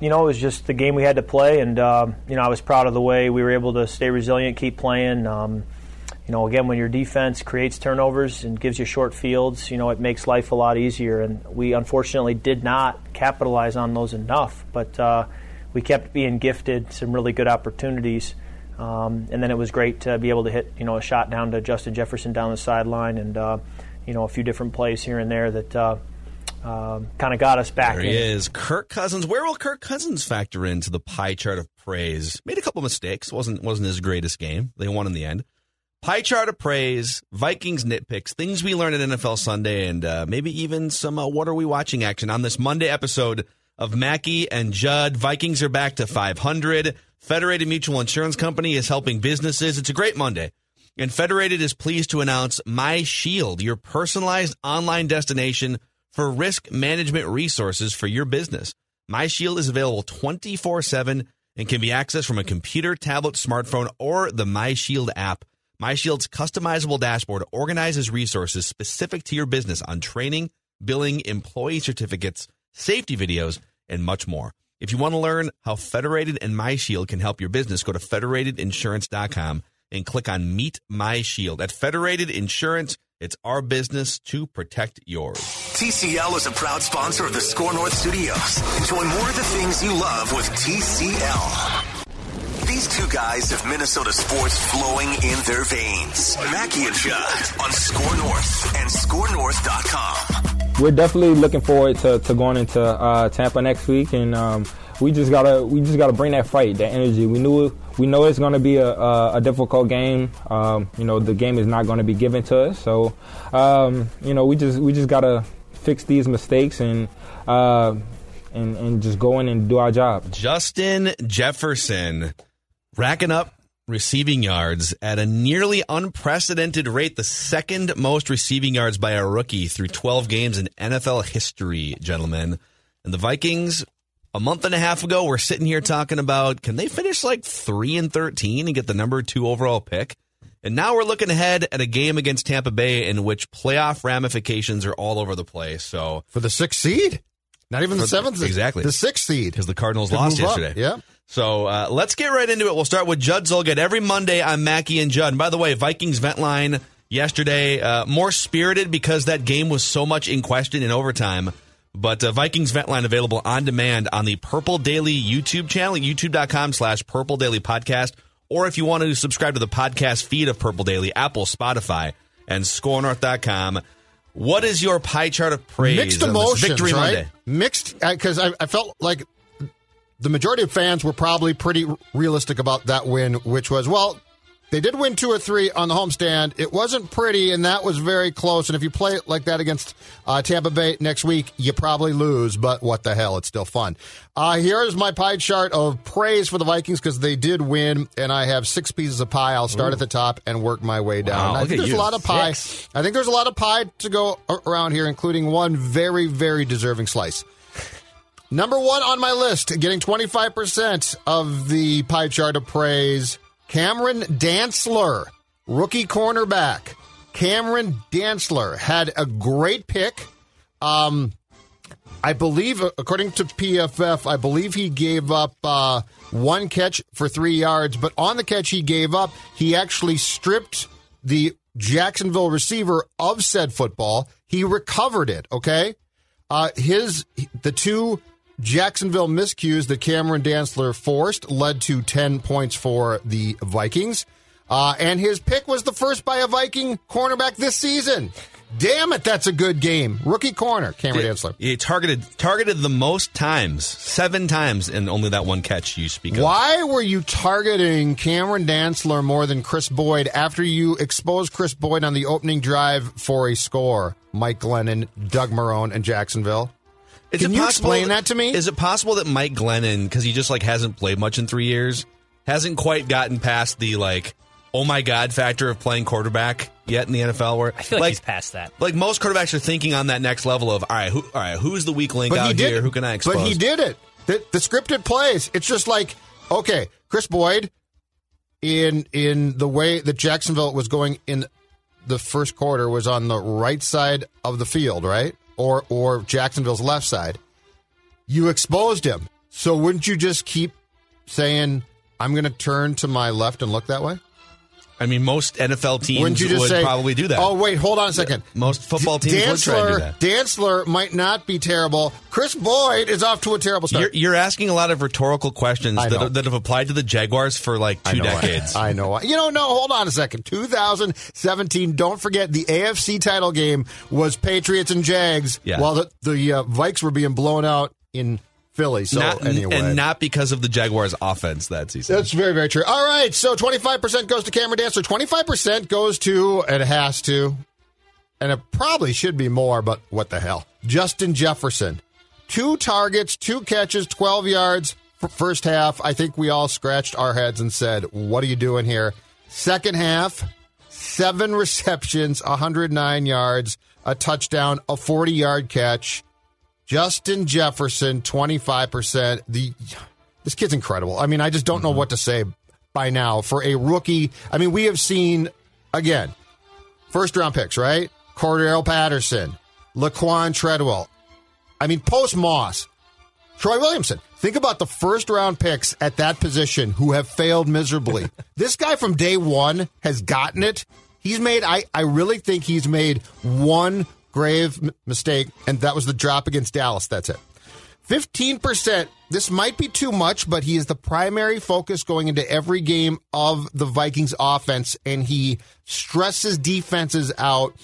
You know, it was just the game we had to play, and, I was proud of the way we were able to stay resilient, keep playing. Again, when your defense creates turnovers and gives you short fields, it makes life a lot easier, and we unfortunately did not capitalize on those enough, but we kept being gifted some really good opportunities, and then it was great to be able to hit, a shot down to Justin Jefferson down the sideline and, a few different plays here and there that kind of got us back. There he is, Kirk Cousins. Where will Kirk Cousins factor into the pie chart of praise? Made a couple mistakes. Wasn't his greatest game. They won in the end. Pie chart of praise, Vikings nitpicks, things we learned at NFL Sunday, and maybe even some what are we watching action on this Monday episode of Mackey and Judd. Vikings are back to 500. Federated Mutual Insurance Company is helping businesses. It's a great Monday. And Federated is pleased to announce MyShield, your personalized online destination for risk management resources for your business. MyShield is available 24/7 and can be accessed from a computer, tablet, smartphone, or the MyShield app. MyShield's customizable dashboard organizes resources specific to your business on training, billing, employee certificates, safety videos, and much more. If you want to learn how Federated and MyShield can help your business, go to federatedinsurance.com and click on Meet MyShield. At Federated Insurance, it's our business to protect yours. TCL is a proud sponsor of the SKOR North Studios. Enjoy more of the things you love with TCL. These two guys have Minnesota sports flowing in their veins. Mackey and Judd on SKOR North and SKORNorth.com. We're definitely looking forward to going into Tampa next week, and we just gotta bring that fight, that energy. We know it's gonna be a difficult game. The game is not gonna be given to us. So, we just gotta fix these mistakes and just go in and do our job. Justin Jefferson racking up receiving yards at a nearly unprecedented rate, the second most receiving yards by a rookie through 12 games in NFL history, gentlemen. And the Vikings, a month and a half ago, we're sitting here talking about, can they finish like 3-13 and get the number 2 overall pick? And now we're looking ahead at a game against Tampa Bay in which playoff ramifications are all over the place. So for the 6th seed, not even the 7th seed, exactly the 6th seed, because the Cardinals lost yesterday. Yeah. So let's get right into it. We'll start with Judd Zulgad every Monday on Mackey and Judd. And by the way, Vikings vent line yesterday more spirited because that game was so much in question in overtime. But Vikings Vent Line available on demand on the Purple Daily YouTube channel, youtube.com/Purple Daily Podcast. Or if you want to subscribe to the podcast feed of Purple Daily, Apple, Spotify, and SKORNorth.com. What is your pie chart of praise? Mixed emotions, Victory Monday? Right? Mixed, because I felt like the majority of fans were probably pretty realistic about that win, which was, well, they did win 2 of 3 on the homestand. It wasn't pretty, and that was very close. And if you play it like that against Tampa Bay next week, you probably lose. But what the hell? It's still fun. Here is my pie chart of praise for the Vikings because they did win, and I have 6 pieces of pie. I'll start at the top and work my way down. Wow, I think there's a lot of pie. 6. I think there's a lot of pie to go around here, including one very, very deserving slice. Number 1 on my list, getting 25% of the pie chart of praise, Cameron Dantzler, rookie cornerback. Cameron Dantzler had a great pick. I believe, according to PFF, he gave up 1 catch for 3 yards. But on the catch he gave up, he actually stripped the Jacksonville receiver of said football. He recovered it, okay? The 2 Jacksonville miscues that Cameron Dantzler forced led to 10 points for the Vikings. And his pick was the first by a Viking cornerback this season. Damn it, that's a good game. Rookie corner, Cameron Dantzler. He targeted the most times, 7 times, and only that 1 catch you speak of. Why were you targeting Cameron Dantzler more than Chris Boyd after you exposed Chris Boyd on the opening drive for a score? Mike Glennon, Doug Marrone, and Jacksonville. Can you explain that to me? Is it possible that Mike Glennon, because he just like hasn't played much in 3 years, hasn't quite gotten past the like, oh my God factor of playing quarterback yet in the NFL? Where I feel like he's past that. Like most quarterbacks are thinking on that next level of all right, who's the weak link out here? Who can I expose? But he did it. The scripted plays. It's just like, okay, Chris Boyd in the way that Jacksonville was going in the first quarter was on the right side of the field, right? Or Jacksonville's left side. You exposed him. So wouldn't you just keep saying, I'm going to turn to my left and look that way? I mean, most NFL teams would probably do that. Oh, wait, hold on a second. Most football teams would try to do that. Dantzler might not be terrible. Chris Boyd is off to a terrible start. You're asking a lot of rhetorical questions that have applied to the Jaguars for like two decades. I know. Hold on a second. 2017, don't forget, the AFC title game was Patriots and Jags while the Vikes were being blown out in Philly, and not because of the Jaguars' offense that season. That's very, very true. All right, so 25% goes to Cameron Dantzler, 25% goes to, and it has to, and it probably should be more, but what the hell, Justin Jefferson. 2 targets, 2 catches, 12 yards for first half. I think we all scratched our heads and said, what are you doing here? Second half, 7 receptions, 109 yards, a touchdown, a 40-yard catch. Justin Jefferson, 25%. This kid's incredible. I mean, I just don't know what to say by now for a rookie. I mean, we have seen, again, first-round picks, right? Cordell Patterson, Laquan Treadwell. I mean, post-Moss, Troy Williamson. Think about the first-round picks at that position who have failed miserably. This guy from day one has gotten it. He's made, I really think he's made one grave mistake, and that was the drop against Dallas. That's it. 15%. This might be too much, but he is the primary focus going into every game of the Vikings offense, and he stresses defenses out.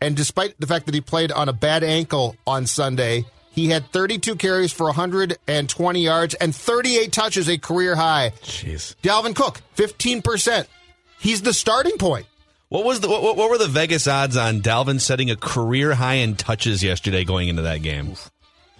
And despite the fact that he played on a bad ankle on Sunday, he had 32 carries for 120 yards and 38 touches, a career high. Jeez. Dalvin Cook, 15%. He's the starting point. What were the Vegas odds on Dalvin setting a career high in touches yesterday going into that game?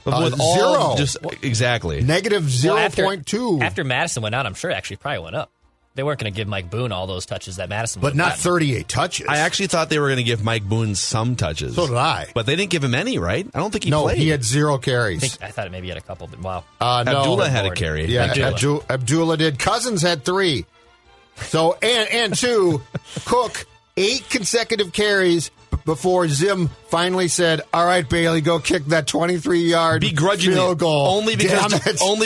Zero. Exactly. Negative 0.2. After Madison went out, I'm sure it actually probably went up. They weren't going to give Mike Boone all those touches that Madison would have gotten. But not 38 touches. I actually thought they were going to give Mike Boone some touches. So did I. But they didn't give him any, right? I don't think he played. No, he had 0 carries. I thought it maybe had a couple. But wow. Abdullah had a carry. Yeah, Abdullah did. Cousins had 3. So and 2, Cook 8 consecutive carries before Zim finally said, all right, Bailey, go kick that 23-yard field goal. Only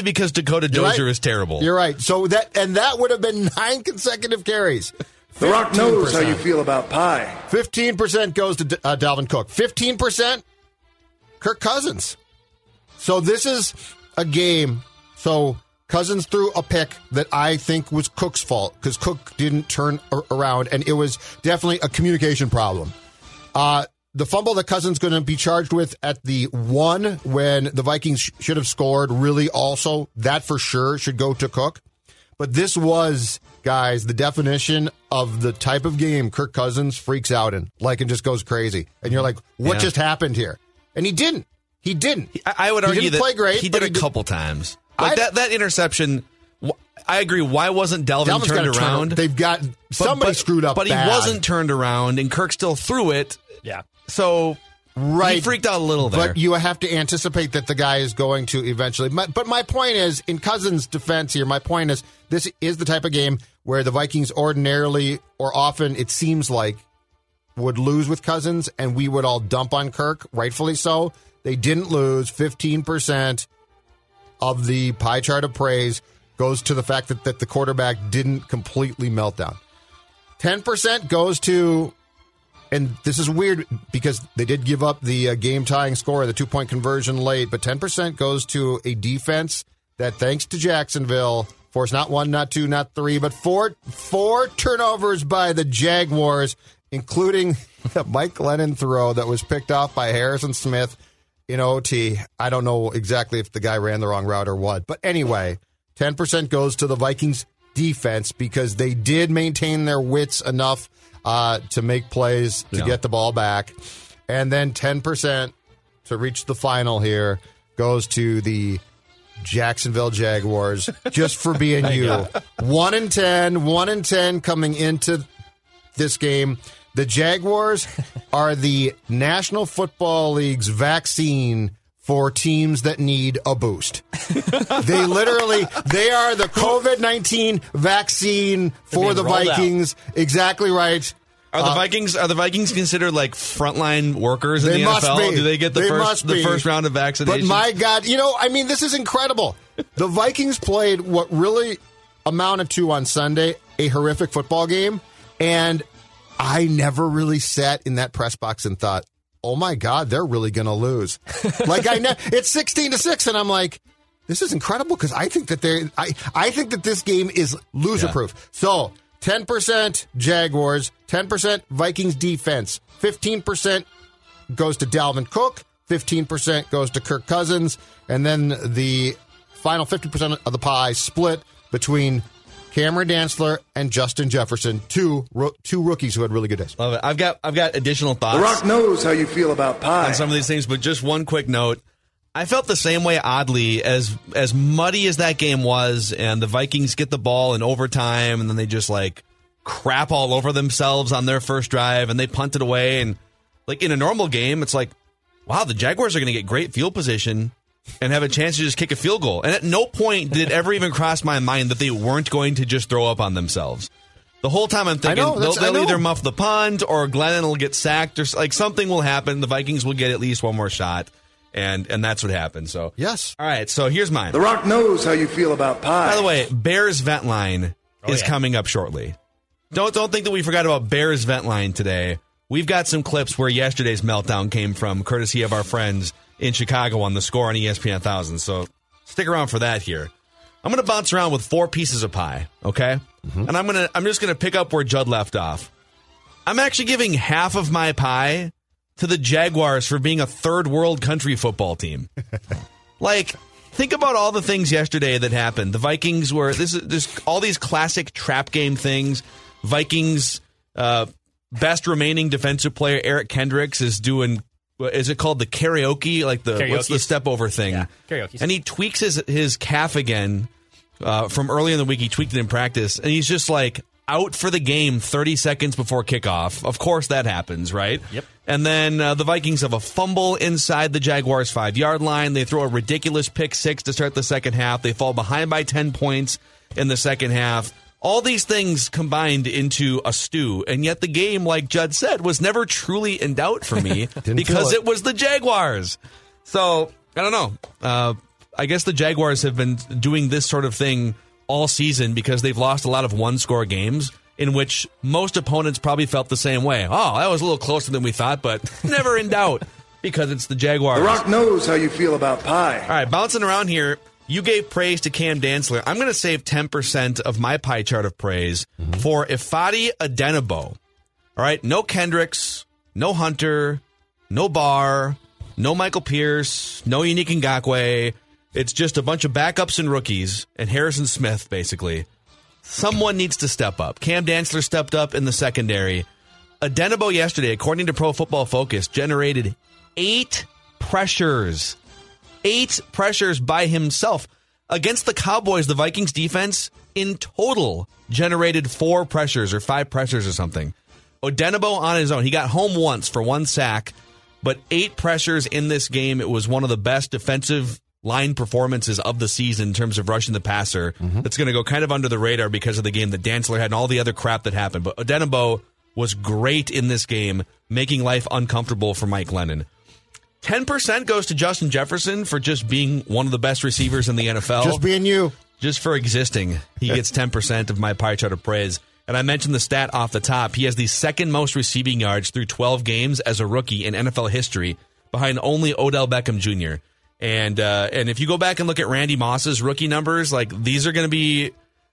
because Dakota Dozier is terrible. You're right. So that would have been 9 consecutive carries. The Rock knows how you feel about pie. 15% goes to Dalvin Cook. 15% Kirk Cousins. So this is a game. So Cousins threw a pick that I think was Cook's fault because Cook didn't turn around, and it was definitely a communication problem. The fumble that Cousins going to be charged with at the 1 when the Vikings should have scored, really also, that for sure should go to Cook. But this was, guys, the definition of the type of game Kirk Cousins freaks out in, like, and just goes crazy. And you're like, what just happened here? And he didn't. He didn't. I would argue that he did a couple times. Like that interception, I agree. Why wasn't Dalvin turned around? They've got somebody screwed up. But bad. He wasn't turned around, and Kirk still threw it. Yeah. So he freaked out a little there. But you have to anticipate that the guy is going to eventually. But my point is, in Cousins' defense here, this is the type of game where the Vikings ordinarily, or often it seems like, would lose with Cousins, and we would all dump on Kirk, rightfully so. They didn't lose. 15%. Of the pie chart of praise goes to the fact that the quarterback didn't completely melt down. 10% goes to, and this is weird because they did give up the game-tying score, the two-point conversion late, but 10% goes to a defense that, thanks to Jacksonville, forced not 1, not 2, not 3, but 4 turnovers by the Jaguars, including the Mike Glennon throw that was picked off by Harrison Smith in OT. I don't know exactly if the guy ran the wrong route or what. But anyway, 10% goes to the Vikings defense because they did maintain their wits enough to make plays to get the ball back. And then 10% to reach the final here goes to the Jacksonville Jaguars just for being you. 1-10 coming into this game. The Jaguars are the National Football League's vaccine for teams that need a boost. They literally, they are the COVID-19 vaccine for the Vikings. Out. Exactly right. Are the Vikings considered like frontline workers in the NFL? Do they get the first round of vaccinations? But my God, you know, I mean, this is incredible. The Vikings played what really amounted to on Sunday a horrific football game, and I never really sat in that press box and thought, "Oh my God, they're really going to lose." Like it's 16-6, and I'm like, "This is incredible," because I think that I think that this game is loser proof. Yeah. So. 10% Jaguars, 10% Vikings defense, 15% goes to Dalvin Cook, 15% goes to Kirk Cousins, and then the final 50% of the pie split between Cameron Dantzler and Justin Jefferson, two rookies who had really good days. Love it. I've got additional thoughts. The Rock knows how you feel about pie. On some of these things, but just one quick note. I felt the same way, oddly, as muddy as that game was, and the Vikings get the ball in overtime, and then they just, like, crap all over themselves on their first drive, and they punt it away. And, like, in a normal game, it's like, wow, the Jaguars are going to get great field position and have a chance to just kick a field goal. And at no point did it ever even cross my mind that they weren't going to just throw up on themselves. The whole time I'm thinking they'll either muff the punt or Glennon will get sacked or, like, something will happen. The Vikings will get at least one more shot. And that's what happened. So yes. All right. So here's mine. The Rock knows how you feel about pie. By the way, Bears vent line is coming up shortly. Don't think that we forgot about Bears vent line today. We've got some clips where yesterday's meltdown came from, courtesy of our friends in Chicago on the SKOR on ESPN 1000. So stick around for that here. I'm going to bounce around with four pieces of pie. Okay, and I'm just gonna pick up where Judd left off. I'm actually giving half of my pie to the Jaguars for being a third-world country football team. Like, think about all the things yesterday that happened. The Vikings were all these classic trap game things. Vikings best remaining defensive player Eric Kendricks is doing. Is it called the karaoke? Like the what's the step over thing? Yeah, karaoke. And he tweaks his calf again from early in the week. He tweaked it in practice, and he's just like out for the game 30 seconds before kickoff. Of course that happens, right? Yep. And then the Vikings have a fumble inside the Jaguars' 5-yard line. They throw a ridiculous pick six to start the second half. They fall behind by 10 points in the second half. All these things combined into a stew. And yet the game, like Judd said, was never truly in doubt for me because it was the Jaguars. So, I don't know. I guess the Jaguars have been doing this sort of thing all season because they've lost a lot of one-score games in which most opponents probably felt the same way. Oh, that was a little closer than we thought, but never in doubt because it's the Jaguars. The Rock knows how you feel about pie. All right, bouncing around here, you gave praise to Cam Dantzler. I'm going to save 10% of my pie chart of praise for Ifeadi Odenigbo. All right, no Kendricks, no Hunter, no Barr, no Michael Pierce, no Unique Ngakwe. It's just a bunch of backups and rookies and Harrison Smith, basically. Someone needs to step up. Cam Dantzler stepped up in the secondary. Odenigbo yesterday, according to Pro Football Focus, generated 8 pressures. 8 pressures by himself. Against the Cowboys, the Vikings defense in total generated 4 pressures or 5 pressures or something. Odenigbo on his own. He got home once for 1 sack, but 8 pressures in this game. It was one of the best defensive line performances of the season in terms of rushing the passer. That's going to go kind of under the radar because of the game that Dantzler had and all the other crap that happened. But Odenigbo was great in this game, making life uncomfortable for Mike Glennon. 10% goes to Justin Jefferson for just being one of the best receivers in the NFL. Just being you. Just for existing. He gets 10% of my pie chart of praise. And I mentioned the stat off the top. He has the second most receiving yards through 12 games as a rookie in NFL history, behind only Odell Beckham Jr., and if you go back and look at Randy Moss's rookie numbers, like these are going to be a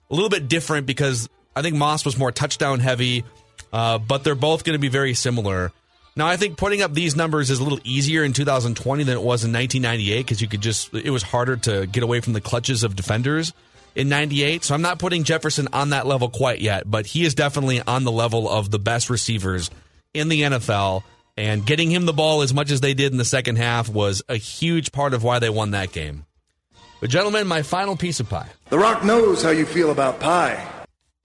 little bit different because I think Moss was more touchdown heavy, but they're both going to be very similar. Now, I think putting up these numbers is a little easier in 2020 than it was in 1998 because it was harder to get away from the clutches of defenders in 98. So I'm not putting Jefferson on that level quite yet, but he is definitely on the level of the best receivers in the NFL. And getting him the ball as much as they did in the second half was a huge part of why they won that game. But gentlemen, my final piece of pie. The Rock knows how you feel about pie.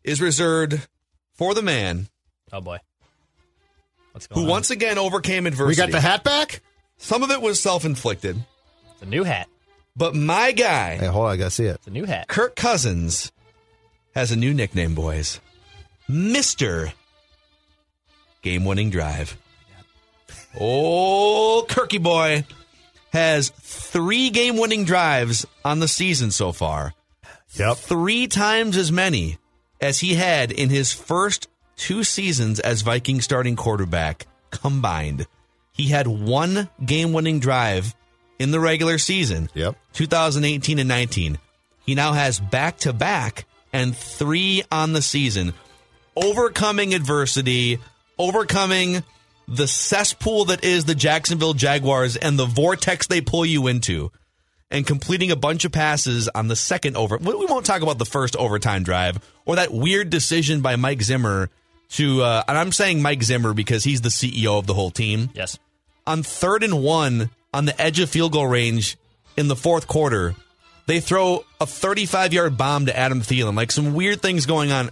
Is reserved for the man. Oh, boy. What's going on? Who once again overcame adversity. We got the hat back? Some of it was self-inflicted. It's a new hat. But my guy. Hey, hold on. I got to see it. It's a new hat. Kirk Cousins has a new nickname, boys. Mr. Game-winning drive. Oh, Kirky boy has 3 game-winning drives on the season so far. Yep. 3 times as many as he had in his first 2 seasons as Viking starting quarterback combined. He had 1 game-winning drive in the regular season, yep. 2018 and 19. He now has back-to-back and 3 on the season, overcoming adversity, overcoming the cesspool that is the Jacksonville Jaguars and the vortex they pull you into, and completing a bunch of passes on the second over. We won't talk about the first overtime drive or that weird decision by Mike Zimmer to, and I'm saying Mike Zimmer because he's the CEO of the whole team. Yes. On 3rd and 1 on the edge of field goal range in the 4th quarter, they throw a 35-yard bomb to Adam Thielen, like some weird things going on.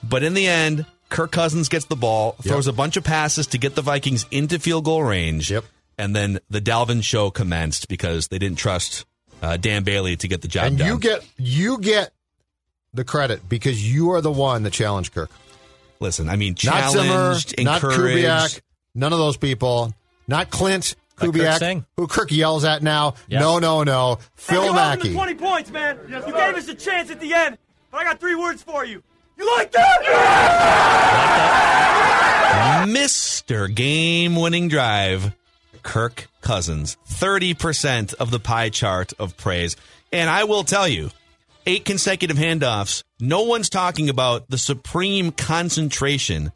But in the end, Kirk Cousins gets the ball, throws a bunch of passes to get the Vikings into field goal range, and then the Dalvin show commenced because they didn't trust Dan Bailey to get the job done. And you get the credit because you are the one that challenged Kirk. Listen, I mean, challenged, not Zimmer, encouraged. Not Kubiak, none of those people. Not Clint Kubiak, like who Kirk yells at now. Yes. No. Phil Mackey. 20 points, man. Yes, you gave us a chance at the end, but I got 3 words for you. You like that? Yeah! Mr. Game-winning drive, Kirk Cousins. 30% of the pie chart of praise. And I will tell you, 8 consecutive handoffs. No one's talking about the supreme concentration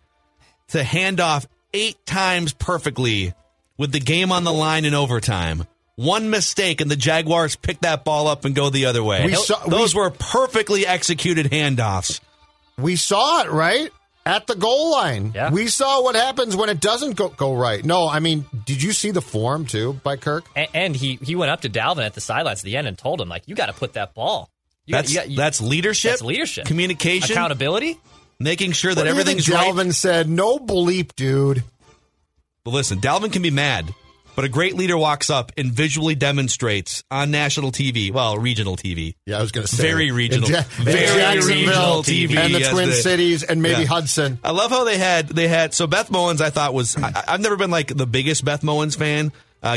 to hand off 8 times perfectly with the game on the line in overtime. One mistake, and the Jaguars pick that ball up and go the other way. Those were perfectly executed handoffs. We saw it, right? At the goal line. Yeah. We saw what happens when it doesn't go right. No, I mean, did you see the form, too, by Kirk? And he went up to Dalvin at the sidelines at the end and told him, like, you got to put that ball. That's leadership? That's leadership. Communication? Accountability? Making sure that everything's right. Dalvin said, no bleep, dude. But listen, Dalvin can be mad, but a great leader walks up and visually demonstrates on national TV, well, regional TV. Yeah, I was going to say. Very regional. Very regional TV. And the Twin Cities and maybe Hudson. I love how they had so Beth Mowins, I thought was, I've never been like the biggest Beth Mowins fan.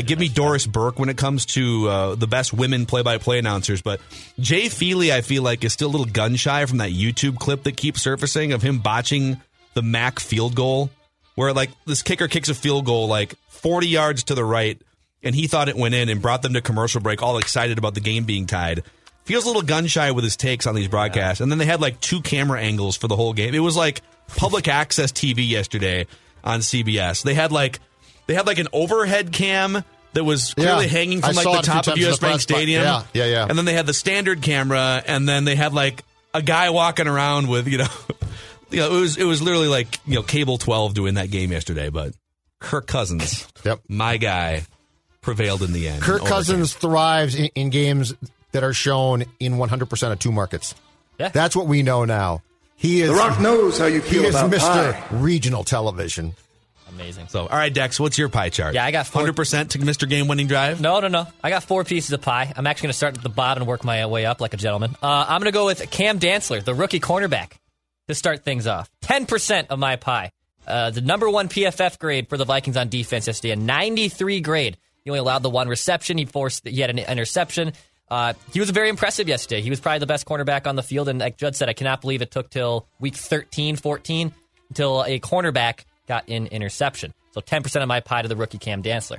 Give me Doris Burke when it comes to the best women play-by-play announcers. But Jay Feely, I feel like, is still a little gun-shy from that YouTube clip that keeps surfacing of him botching the Mack field goal, where like this kicker kicks a field goal like 40 yards to the right, and he thought it went in and brought them to commercial break, all excited about the game being tied. Feels a little gun-shy with his takes on these broadcasts. And then they had like 2 camera angles for the whole game. It was like public access TV yesterday on CBS. They had like an overhead cam that was clearly hanging from like the top of US Bank Stadium. Yeah. And then they had the standard camera, and then they had like a guy walking around with, it was literally like, Cable 12 doing that game yesterday, but Kirk Cousins, my guy, prevailed in the end. Kirk Cousins thrives in games that are shown in 100% of 2 markets. Yeah. That's what we know now. He is. The Rock knows how you feel about Mr. Pie. Regional television. Amazing. So, all right, Dex, what's your pie chart? Yeah, I got 100% to Mr. Game-winning drive. No. I got 4 pieces of pie. I'm actually going to start at the bottom and work my way up like a gentleman. I'm going to go with Cam Dantzler, the rookie cornerback, to start things off. 10% of my pie. The number 1 PFF grade for the Vikings on defense yesterday, a 93 grade. He only allowed the 1 reception. He had an interception. He was very impressive yesterday. He was probably the best cornerback on the field. And like Judd said, I cannot believe it took till week 13, 14, until a cornerback got an interception. So 10% of my pie to the rookie Cam Dantzler.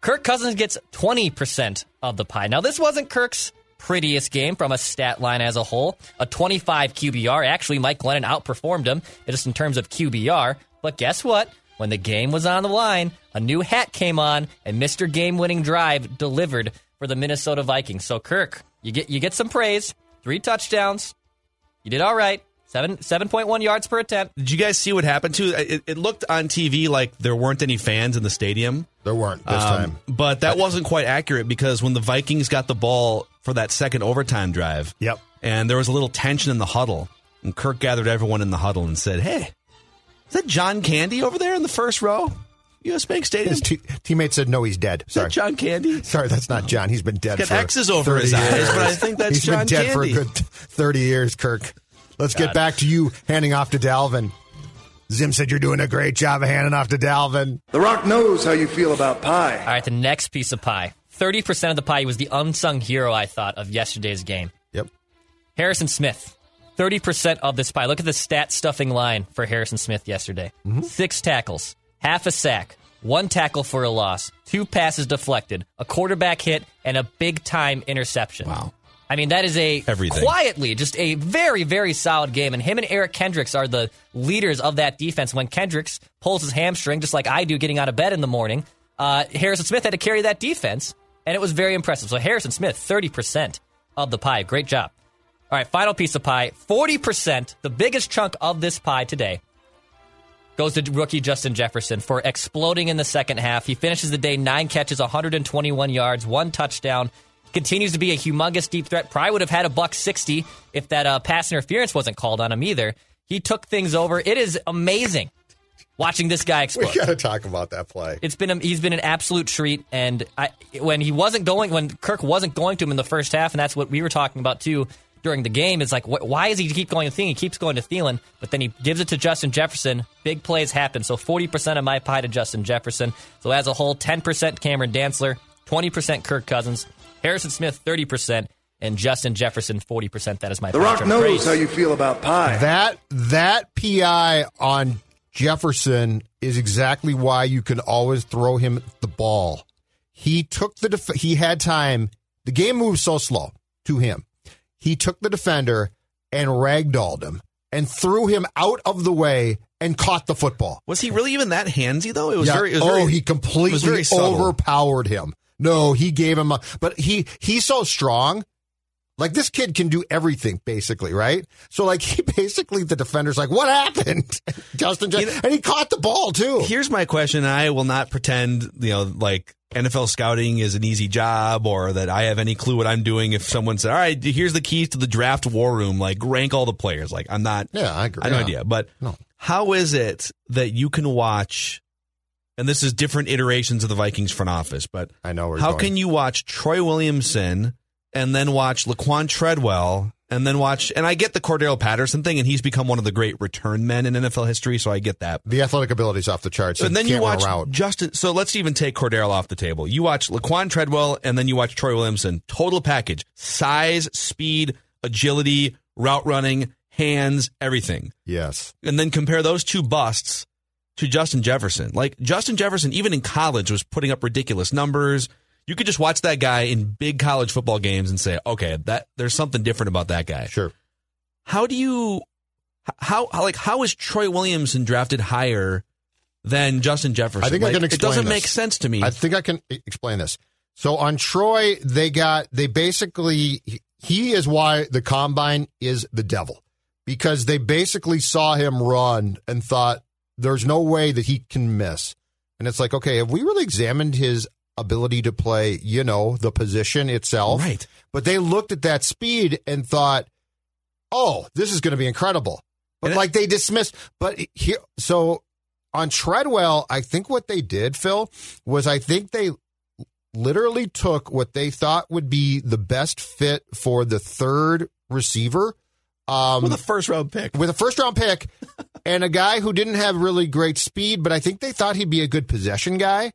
Kirk Cousins gets 20% of the pie. Now, this wasn't Kirk's prettiest game from a stat line as a whole. A 25 QBR. Actually, Mike Glennon outperformed him just in terms of QBR. But guess what? When the game was on the line, a new hat came on, and Mr. Game-winning drive delivered for the Minnesota Vikings. So, Kirk, you get some praise. 3 touchdowns. You did all right. 7.1 yards per attempt. Did you guys see what happened to it? It looked on TV like there weren't any fans in the stadium. There weren't this time. But that wasn't quite accurate, because when the Vikings got the ball for that second overtime drive, yep, and there was a little tension in the huddle, and Kirk gathered everyone in the huddle and said, hey, is that John Candy over there in the first row? U.S. Bank Stadium. His teammate said, no, he's dead. Sorry. Is that John Candy? Sorry, that's not John. He's been dead for 30 years. He's got X's over his eyes, but I think that's John Candy. He's been dead for a good 30 years, Kirk. Let's get back to you handing off to Dalvin. Zim said you're doing a great job of handing off to Dalvin. The Rock knows how you feel about pie. All right, the next piece of pie. 30% of the pie was the unsung hero, I thought, of yesterday's game. Yep. Harrison Smith, 30% of this pie. Look at the stat-stuffing line for Harrison Smith yesterday. Mm-hmm. 6 tackles, half a sack, 1 tackle for a loss, 2 passes deflected, a quarterback hit, and a big-time interception. Wow. I mean, that is quietly just a very, very solid game. And him and Eric Kendricks are the leaders of that defense. When Kendricks pulls his hamstring, just like I do getting out of bed in the morning, Harrison Smith had to carry that defense, and it was very impressive. So Harrison Smith, 30% of the pie. Great job. All right, final piece of pie, 40%, the biggest chunk of this pie today, goes to rookie Justin Jefferson for exploding in the second half. He finishes the day 9 catches, 121 yards, 1 touchdown. Continues to be a humongous deep threat. Probably would have had $160 if that pass interference wasn't called on him either. He took things over. It is amazing watching this guy explode. We got to talk about that play. He's been an absolute treat. And when Kirk wasn't going to him in the first half, and that's what we were talking about too during the game, is like, why is he keep going to Thielen? He keeps going to Thielen, but then he gives it to Justin Jefferson. Big plays happen. So 40% of my pie to Justin Jefferson. So as a whole, 10% Cameron Dantzler, 20% Kirk Cousins, Harrison Smith, 30%, and Justin Jefferson, 40%. That is my The Rock knows praise. How you feel about pie. That PI on Jefferson is exactly why you can always throw him the ball. He took the he had time. The game moved so slow to him. He took the defender and ragdolled him and threw him out of the way and caught the football. Was he really even that handsy, though? It was very. He completely overpowered him. No, he gave him but he's so strong. Like, this kid can do everything, basically, right? So, like, the defender's like, what happened? Justin, and he caught the ball, too. Here's my question. I will not pretend, like NFL scouting is an easy job or that I have any clue what I'm doing. If someone said, all right, here's the keys to the draft war room, like, rank all the players. Like, I'm not. Yeah, I agree. I have no idea. But How is it that you can watch. And this is different iterations of the Vikings front office, but I know how going. Can you watch Troy Williamson and then watch Laquan Treadwell and then watch? And I get the Cordell Patterson thing, and he's become one of the great return men in NFL history, so I get that. The athletic ability's off the charts. And then you watch Justin. So let's even take Cordell off the table. You watch Laquan Treadwell, and then you watch Troy Williamson. Total package: size, speed, agility, route running, hands, everything. Yes. And then compare those two busts to Justin Jefferson. Like, Justin Jefferson, even in college, was putting up ridiculous numbers. You could just watch that guy in big college football games and say, okay, there's something different about that guy. Sure. How is Troy Williamson drafted higher than Justin Jefferson? I think I can explain this. It doesn't make sense to me. I think I can explain this. So on Troy, he is why the combine is the devil, because they basically saw him run and thought, there's no way that he can miss. And it's like, okay, have we really examined his ability to play, the position itself? Right. But they looked at that speed and thought, oh, this is going to be incredible. But they dismissed. But here, so on Treadwell, I think what they did, Phil, was I think they literally took what they thought would be the best fit for the third receiver. With a first-round pick. And a guy who didn't have really great speed, but I think they thought he'd be a good possession guy.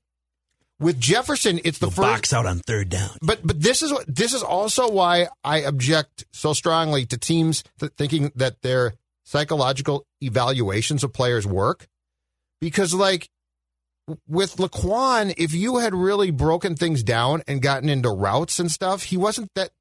With Jefferson, it's the first box out on third down. But this is also why I object so strongly to teams thinking that their psychological evaluations of players work. Because, with Laquan, if you had really broken things down and gotten into routes and stuff, he wasn't that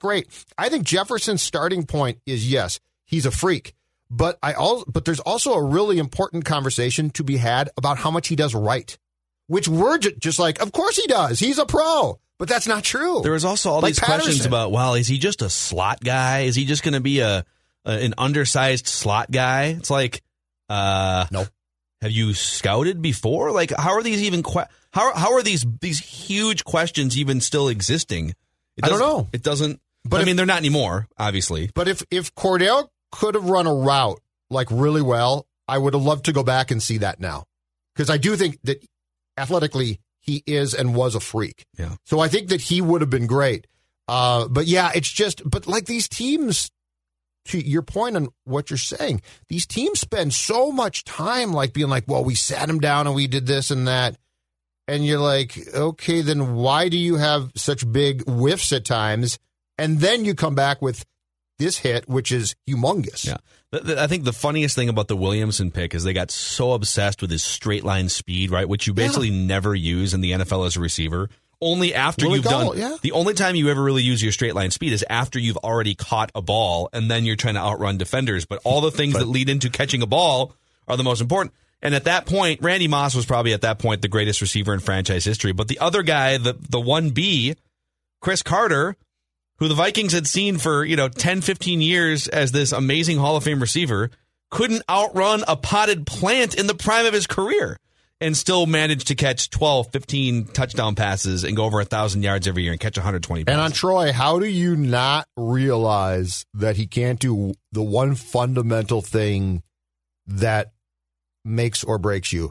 great. I think Jefferson's starting point is, yes, he's a freak. But but there's also a really important conversation to be had about how much he does right, which we're just like, of course he does. He's a pro, but that's not true. There is also all these Patterson questions about, is he just a slot guy? Is he just going to be a an undersized slot guy. It's like, no. Have you scouted before? Like, how are these even? How are these huge questions even still existing? I don't know. It doesn't. But I mean, they're not anymore, obviously. But if Cordell could have run a route like really well, I would have loved to go back and see that now, because I do think that athletically he is and was a freak. Yeah. So I think that he would have been great. But yeah, it's just. But like these teams. To your point on what you're saying, these teams spend so much time like being like, well, we sat him down and we did this and that. And you're like, okay, then why do you have such big whiffs at times? And then you come back with this hit, which is humongous. Yeah, I think the funniest thing about the Williamson pick is they got so obsessed with his straight line speed, right? Which you basically never use in the NFL as a receiver. Only after you've done, the only time you ever really use your straight line speed is after you've already caught a ball, and then you're trying to outrun defenders. But all the things that lead into catching a ball are the most important. And at that point, Randy Moss was probably at that point the greatest receiver in franchise history. But the other guy, the 1B, Chris Carter, who the Vikings had seen for 10, 15 years as this amazing Hall of Fame receiver, couldn't outrun a potted plant in the prime of his career. And still managed to catch 12, 15 touchdown passes and go over 1,000 yards every year and catch 120 passes. And on Troy, how do you not realize that he can't do the one fundamental thing that makes or breaks you?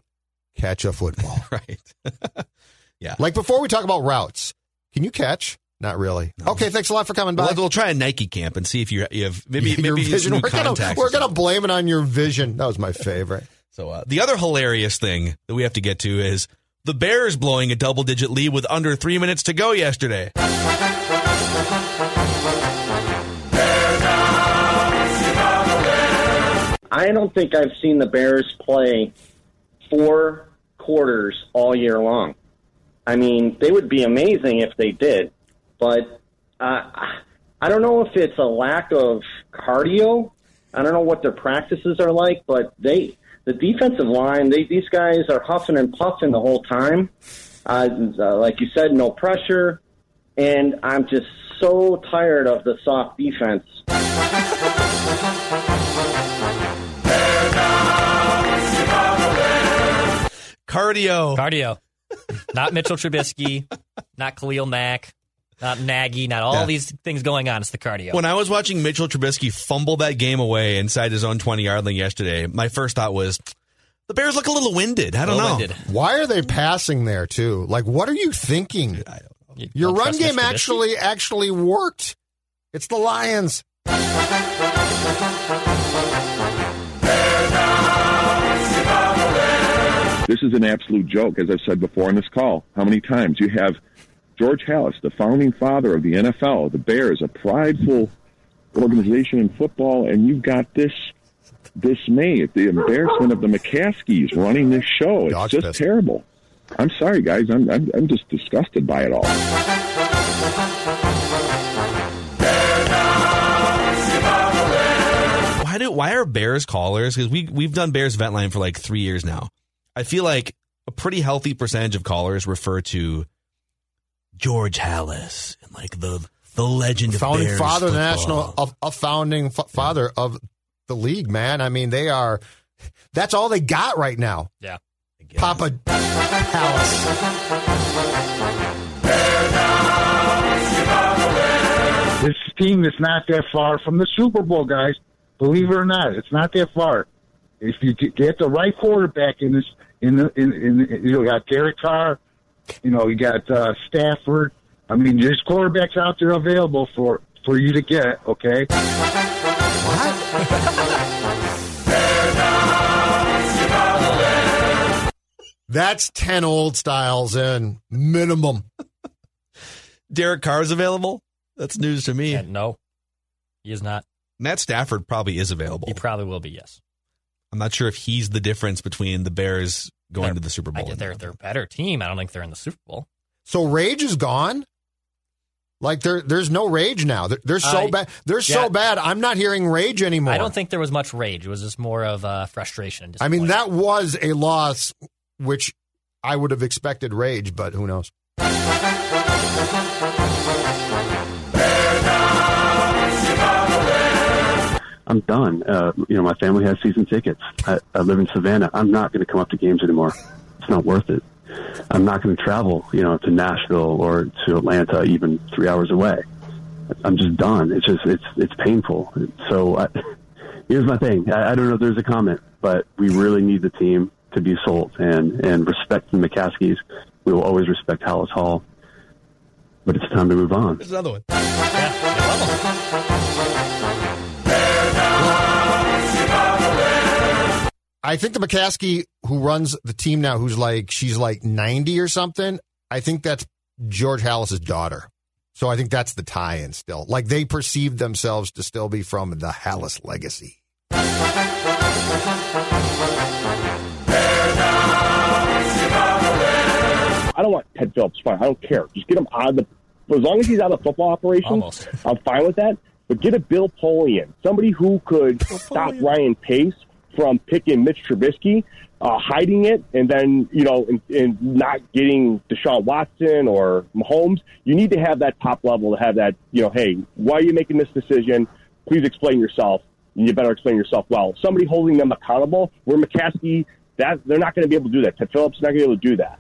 Catch a football. Right. Yeah. Like before we talk about routes, can you catch? Not really. No. Okay, thanks a lot for coming by. We'll try a Nike camp and see if you have maybe vision. We're going to blame it on your vision. That was my favorite. So the other hilarious thing that we have to get to is the Bears blowing a double-digit lead with under 3 minutes to go yesterday. I don't think I've seen the Bears play four quarters all year long. I mean, they would be amazing if they did, but I don't know if it's a lack of cardio. I don't know what their practices are like, but the defensive line, these guys are huffing and puffing the whole time. Like you said, no pressure. And I'm just so tired of the soft defense. Cardio. Not Mitchell Trubisky, not Khalil Mack. Not Nagy, not all these things going on. It's the cardio. When I was watching Mitchell Trubisky fumble that game away inside his own 20-yard line yesterday, my first thought was, the Bears look a little winded. I don't know. Why are they passing there, too? Like, what are you thinking? I don't know. Your run game actually worked. It's the Lions. This is an absolute joke, as I've said before on this call. How many times you have George Halas, the founding father of the NFL, the Bears, a prideful organization in football, and you've got this dismay at the embarrassment of the McCaskies running this show. It's Dog's just pissed. Terrible. I'm sorry, guys. I'm just disgusted by it all. Why are Bears callers? Because we've done Bears Ventline for like 3 years now. I feel like a pretty healthy percentage of callers refer to George Halas and like the legend of founding Bears father, football. Father of the league, man. I mean, that's all they got right now. Yeah, Papa Halas. This team is not that far from the Super Bowl, guys. Believe it or not, it's not that far. If you get the right quarterback in this, you got Derek Carr. You got Stafford. I mean, there's quarterbacks out there available for you to get, okay? What? That's 10 old styles in, minimum. Derek Carr's available? That's news to me. And no, he is not. Matt Stafford probably is available. He probably will be, yes. I'm not sure if he's the difference between the Bears going to the Super Bowl. They're a better team. I don't think they're in the Super Bowl. So rage is gone? Like, there's no rage now. They're so bad. So bad, I'm not hearing rage anymore. I don't think there was much rage. It was just more of frustration and disappointment. I mean, that was a loss, which I would have expected rage, but who knows? I'm done. My family has season tickets. I live in Savannah. I'm not going to come up to games anymore. It's not worth it. I'm not going to travel, to Nashville or to Atlanta, even 3 hours away. I'm just done. It's just, it's painful. So here's my thing. I don't know if there's a comment, but we really need the team to be sold and respect the McCaskies. We will always respect Hallis Hall, but it's time to move on. There's another one. I think the McCaskey who runs the team now, she's 90 or something. I think that's George Hallis's daughter. So I think that's the tie-in still. Like, they perceive themselves to still be from the Hallis legacy. I don't want Ted Phillips. Fine. I don't care. Just get him out of as long as he's out of football operations, I'm fine with that. But get a Bill Polian in. Somebody who could stop Ryan Pace from picking Mitch Trubisky, hiding it, and then, and not getting Deshaun Watson or Mahomes. You need to have that top level to have that, hey, why are you making this decision? Please explain yourself. You better explain yourself well. Somebody holding them accountable. Where McCaskey, they're not going to be able to do that. Ted Phillips is not going to be able to do that.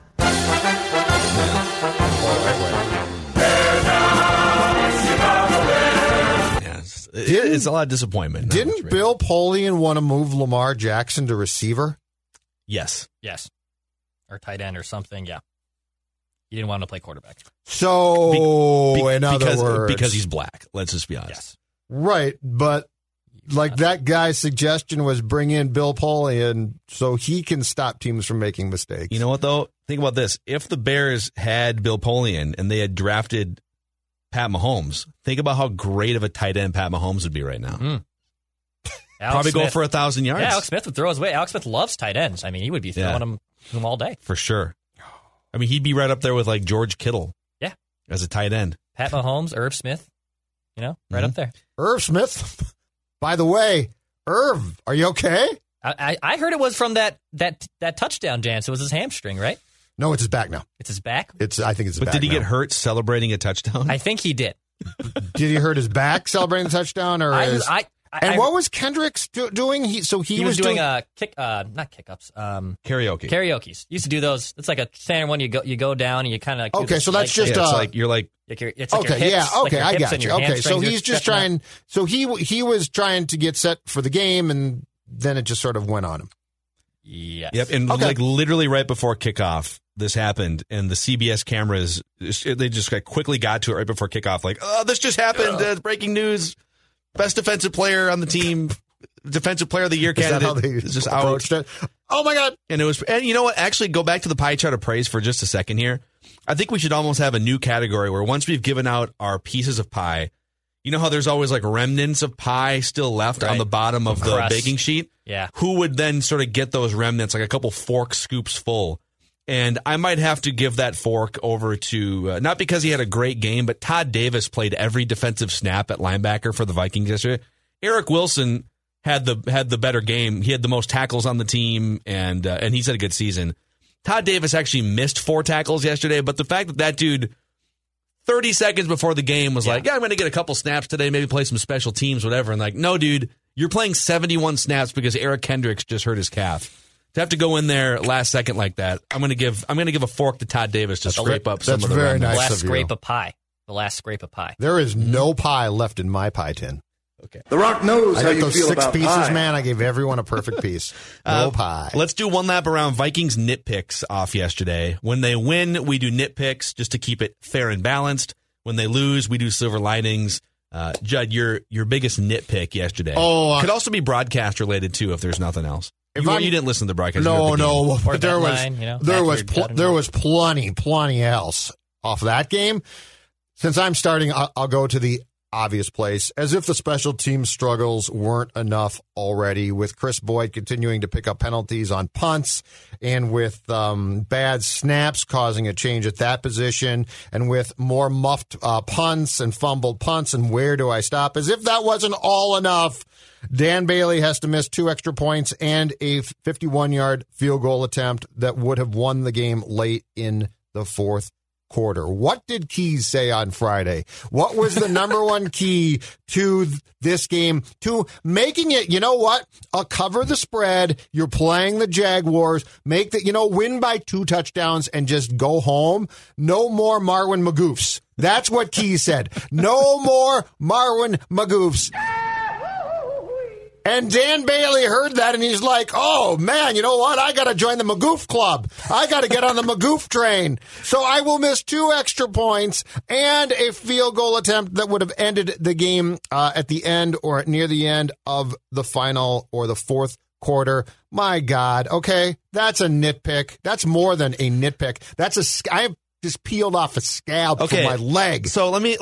It's a lot of disappointment. Didn't Bill Polian want to move Lamar Jackson to receiver? Yes. Or tight end or something, yeah. He didn't want to play quarterback. So, in other words... Because he's black, let's just be honest. Yes. Right, but that guy's suggestion was bring in Bill Polian so he can stop teams from making mistakes. You know what, though? Think about this. If the Bears had Bill Polian and they had drafted Pat Mahomes, think about how great of a tight end Pat Mahomes would be right now. Mm. Probably Smith. Go for 1,000 yards. Yeah, Alex Smith would throw his way. Alex Smith loves tight ends. I mean, he would be throwing them all day. For sure. I mean, he'd be right up there with George Kittle. Yeah. As a tight end. Pat Mahomes, Irv Smith, right up there. Irv Smith? By the way, Irv, are you okay? I heard it was from that touchdown, Jance. It was his hamstring, right? No, it's his back now. It's his back? I think it's his back. But did he get hurt celebrating a touchdown? I think he did. Did he hurt his back celebrating the touchdown? What was Kendricks doing? He was doing not kick-ups. Karaoke. Used to do those. It's like a standard one. You go down and you kind of like... Okay, so that's just... I got you. Okay, so he's just trying... Out. So he was trying to get set for the game, and then it just sort of went on him. Yes. Yep, and literally right before kickoff, this happened, and the CBS cameras, they just quickly got to it right before kickoff. This just happened. Breaking news. Best defensive player on the team, defensive player of the year candidate. Is just out. Oh my God! And you know what? Actually, go back to the pie chart of praise for just a second here. I think we should almost have a new category where once we've given out our pieces of pie, you know how there's always remnants of pie still left on the bottom of the baking sheet. Yeah. Who would then sort of get those remnants, a couple fork scoops full? And I might have to give that fork over to, not because he had a great game, but Todd Davis played every defensive snap at linebacker for the Vikings yesterday. Eric Wilson had the better game. He had the most tackles on the team, and he's had a good season. Todd Davis actually missed 4 tackles yesterday, but the fact that dude, 30 seconds before the game, was I'm going to get a couple snaps today, maybe play some special teams, whatever. And no, dude, you're playing 71 snaps because Eric Kendricks just hurt his calf. To have to go in there last second like that, I'm gonna give a fork to Todd Davis to scrape up some of the very nice last scrape of pie. The last scrape of pie. There is no pie left in my pie tin. Okay. The Rock knows how you feel about pie. I got those 6 pieces, man. I gave everyone a perfect piece. No pie. Let's do one lap around Vikings nitpicks off yesterday. When they win, we do nitpicks just to keep it fair and balanced. When they lose, we do silver linings. Judd, your biggest nitpick yesterday. Oh, could also be broadcast related too, if there's nothing else. You didn't listen to the broadcast. No. But there was plenty else off that game. Since I'm starting, I'll go to the obvious place. As if the special team struggles weren't enough already, with Chris Boyd continuing to pick up penalties on punts, and with bad snaps causing a change at that position, and with more muffed punts and fumbled punts and where do I stop? As if that wasn't all enough, Dan Bailey has to miss 2 extra points and a 51-yard field goal attempt that would have won the game late in the fourth quarter. What did Keys say on Friday? What was the number one key to this game, to making it, you know what, I'll cover the spread, you're playing the Jaguars, make the, you know, win by 2 touchdowns and just go home? No more Marwin Magoofs. That's what Keys said. No more Marwin Magoofs. And Dan Bailey heard that, and he's like, oh, man, you know what? I got to join the Magoof Club. I got to get on the Magoof train. So I will miss 2 extra points and a field goal attempt that would have ended the game at the end or near the end of the final or the fourth quarter. My God, okay, that's a nitpick. That's more than a nitpick. That's a, I just peeled off a scab from my leg. So let me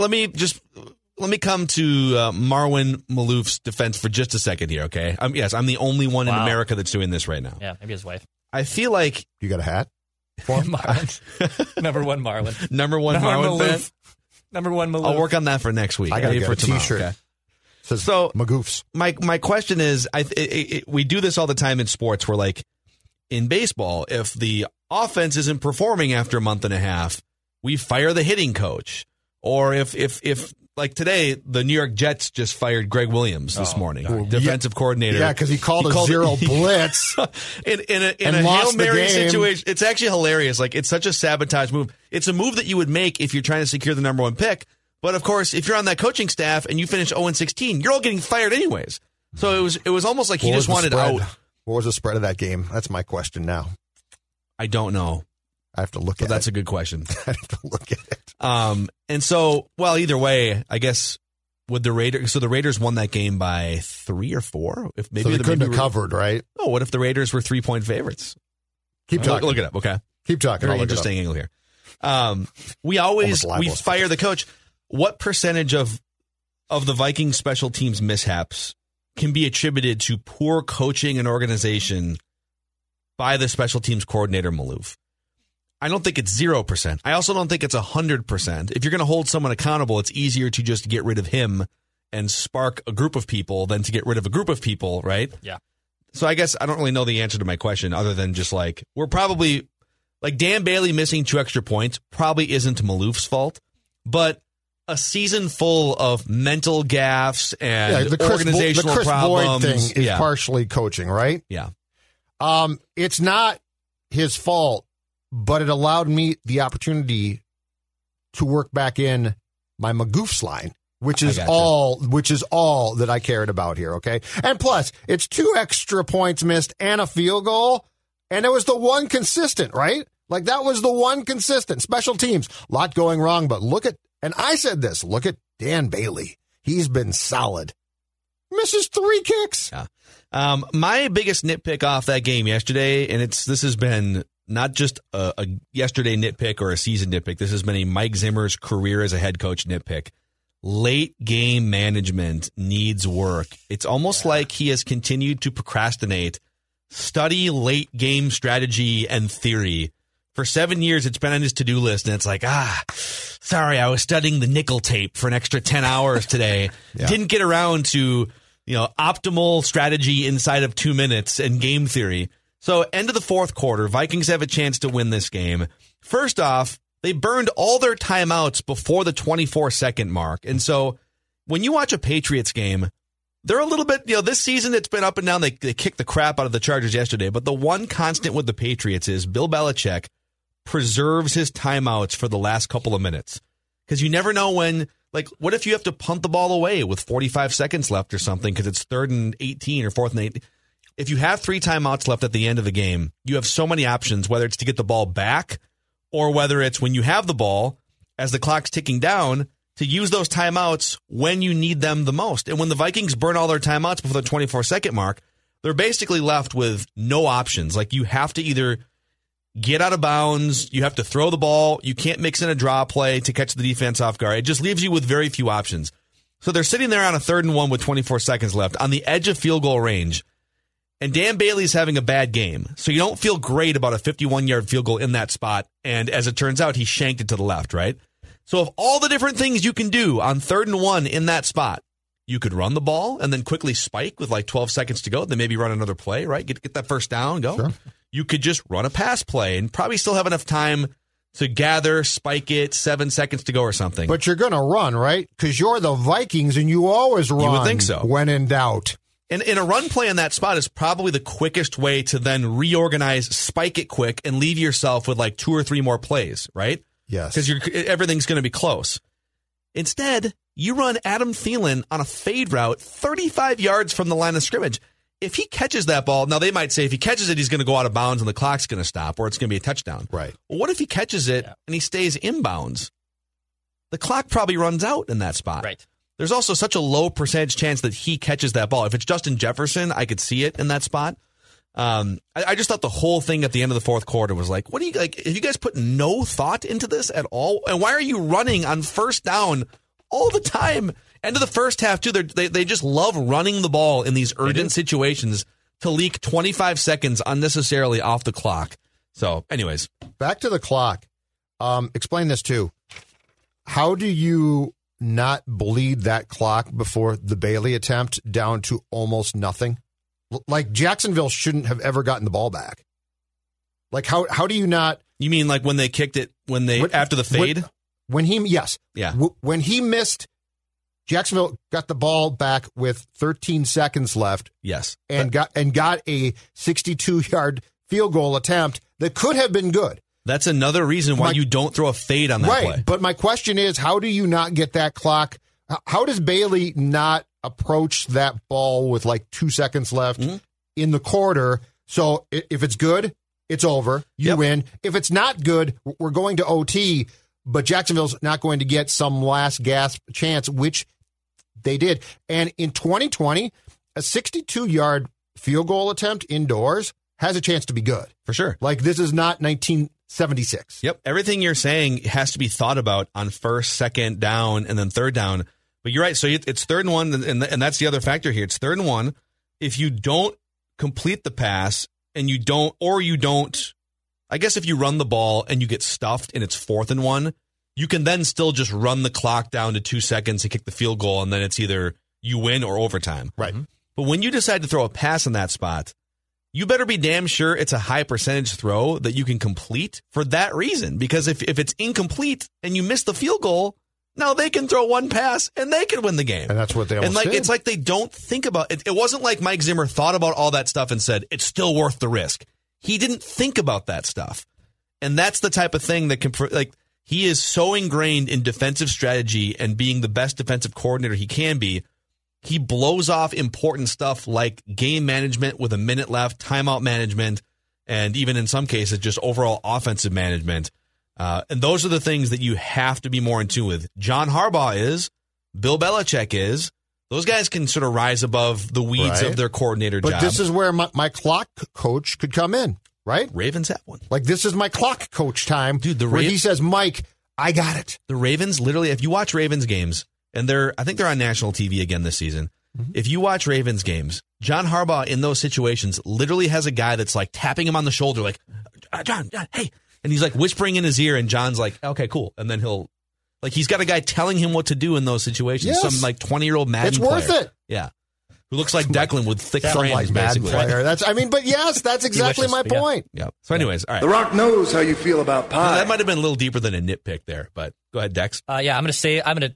come to Marwin Malouf's defense for just a second here, okay? Yes, I'm the only one in America that's doing this right now. Yeah, maybe his wife. I feel like... You got a hat? Marwin. Number one Marwin. Number one Malouf. I'll work on that for next week. I got to get a T-shirt. Okay. So Magoofs. My question is, we do this all the time in sports. We're like, in baseball, if the offense isn't performing after a month and a half, we fire the hitting coach. Or if like today, the New York Jets just fired Greg Williams this morning, defensive coordinator. Yeah, because he called a 0 blitz in a Hail Mary situation. It's actually hilarious. Like, it's such a sabotage move. It's a move that you would make if you're trying to secure the number one pick. But of course, if you're on that coaching staff and you finish 0-16, you're all getting fired anyways. So it was almost like he just wanted out. What was the spread of that game? That's my question now. I don't know. I have to look at it. That's a good question. I have to look at it. And so, well, either way, I guess would the Raiders... So the Raiders won that game by 3 or 4? If maybe so they couldn't have covered, right? Oh, what if the Raiders were 3-point favorites? Keep talking. Look it up, okay? Keep talking. Very interesting angle here. We fire the coach. What percentage of the Vikings special teams mishaps can be attributed to poor coaching and organization by the special teams coordinator, Malouf? I don't think it's 0%. I also don't think it's 100%. If you're going to hold someone accountable, it's easier to just get rid of him and spark a group of people than to get rid of a group of people, right? Yeah. So I guess I don't really know the answer to my question other than just like, we're probably, like Dan Bailey missing 2 extra points probably isn't Malouf's fault, but a season full of mental gaffes and organizational problems. The Chris Boyd thing is partially coaching, right? Yeah. It's not his fault. But it allowed me the opportunity to work back in my Magoofs line, which is all that I cared about here, okay? And plus, it's 2 extra points missed and a field goal, and it was the one consistent, right? Like, that was the one consistent. Special teams, a lot going wrong, but look at, and I said this, look at Dan Bailey. He's been solid. Misses 3 kicks. Yeah. My biggest nitpick off that game yesterday, and this has been... Not just a yesterday nitpick or a season nitpick. This has been a Mike Zimmer's career as a head coach nitpick. Late game management needs work. It's almost like he has continued to procrastinate, study late game strategy and theory. For 7 years, it's been on his to-do list, and it's like, sorry, I was studying the nickel tape for an extra 10 hours today. Didn't get around to, optimal strategy inside of 2 minutes and game theory. So, end of the fourth quarter, Vikings have a chance to win this game. First off, they burned all their timeouts before the 24-second mark. And so, when you watch a Patriots game, they're a little bit, this season it's been up and down. They kicked the crap out of the Chargers yesterday. But the one constant with the Patriots is Bill Belichick preserves his timeouts for the last couple of minutes. Because you never know when, what if you have to punt the ball away with 45 seconds left or something because it's 3rd and 18 or 4th and 18? If you have 3 timeouts left at the end of the game, you have so many options, whether it's to get the ball back or whether it's when you have the ball, as the clock's ticking down, to use those timeouts when you need them the most. And when the Vikings burn all their timeouts before the 24-second mark, they're basically left with no options. Like, you have to either get out of bounds, you have to throw the ball, you can't mix in a draw play to catch the defense off guard. It just leaves you with very few options. So they're sitting there on a 3rd and 1 with 24 seconds left on the edge of field goal range. And Dan Bailey's having a bad game, so you don't feel great about a 51-yard field goal in that spot. And as it turns out, he shanked it to the left, right? So of all the different things you can do on 3rd and 1 in that spot, you could run the ball and then quickly spike with 12 seconds to go, then maybe run another play, right? Get that first down, go. Sure. You could just run a pass play and probably still have enough time to gather, spike it, 7 seconds to go or something. But you're going to run, right? Because you're the Vikings and you always run. You would think so. When in doubt. And a run play in that spot is probably the quickest way to then reorganize, spike it quick, and leave yourself with like two or three more plays, right? Yes. Because everything's going to be close. Instead, you run Adam Thielen on a fade route 35 yards from the line of scrimmage. If he catches that ball, now they might say if he catches it, he's going to go out of bounds and the clock's going to stop or it's going to be a touchdown. Right. Well, what if he catches it and he stays inbounds? The clock probably runs out in that spot. Right. There's also such a low percentage chance that he catches that ball. If it's Justin Jefferson, I could see it in that spot. I just thought the whole thing at the end of the fourth quarter was like, what do you like? Have you guys put no thought into this at all? And why are you running on first down all the time? End of the first half, too. They just love running the ball in these urgent situations to leak 25 seconds unnecessarily off the clock. So, anyways. Back to the clock. Explain this, too. How do you not bleed that clock before the Bailey attempt down to almost nothing? Like, Jacksonville shouldn't have ever gotten the ball back. Like, how do you not... You mean like when they kicked it, after the fade? When he missed, Jacksonville got the ball back with 13 seconds left. Yes. And got a 62-yard field goal attempt that could have been good. That's another reason why you don't throw a fade on that play. Right, but my question is, how do you not get that clock? How does Bailey not approach that ball with like 2 seconds left in the quarter? So if it's good, it's over. You win. If it's not good, we're going to OT, but Jacksonville's not going to get some last gasp chance, which they did. And in 2020, a 62-yard field goal attempt indoors has a chance to be good. For sure. Like, this is not 1976. Yep. Everything you're saying has to be thought about on first, second down, and then third down. But you're right. So it's third and one, and that's the other factor here. It's third and one. If you don't complete the pass and I guess if you run the ball and you get stuffed and it's fourth and one, you can then still just run the clock down to 2 seconds and kick the field goal, and then it's either you win or overtime. Right. But when you decide to throw a pass in that spot, you better be damn sure it's a high percentage throw that you can complete for that reason. Because if it's incomplete and you miss the field goal, now they can throw one pass and they can win the game. And that's what they almost did. It's like they don't think about it. It wasn't like Mike Zimmer thought about all that stuff and said, it's still worth the risk. He didn't think about that stuff. And that's the type of thing that can, like, he is so ingrained in defensive strategy and being the best defensive coordinator he can be. He blows off important stuff like game management with a minute left, timeout management, and even in some cases, just overall offensive management. And those are the things that you have to be more in tune with. John Harbaugh is, Bill Belichick is. Those guys can sort of rise above the weeds of their coordinator job. But this is where my clock coach could come in, right? Ravens have one. Like, this is my clock coach time. Dude, where he says, Mike, I got it. The Ravens, literally, if you watch Ravens games, and I think they're on national TV again this season. Mm-hmm. If you watch Ravens games, John Harbaugh in those situations literally has a guy that's like tapping him on the shoulder, like, John, hey. And he's like whispering in his ear, and John's like, okay, cool. And then he's got a guy telling him what to do in those situations. Yes. Some like 20-year-old Madden player. It's worth it. Yeah. Who looks like Declan with thick frames, like basically. That's exactly my point. Yeah. So anyways, all right. The Rock knows how you feel about pie. That might have been a little deeper than a nitpick there, but go ahead, Dex. I'm going to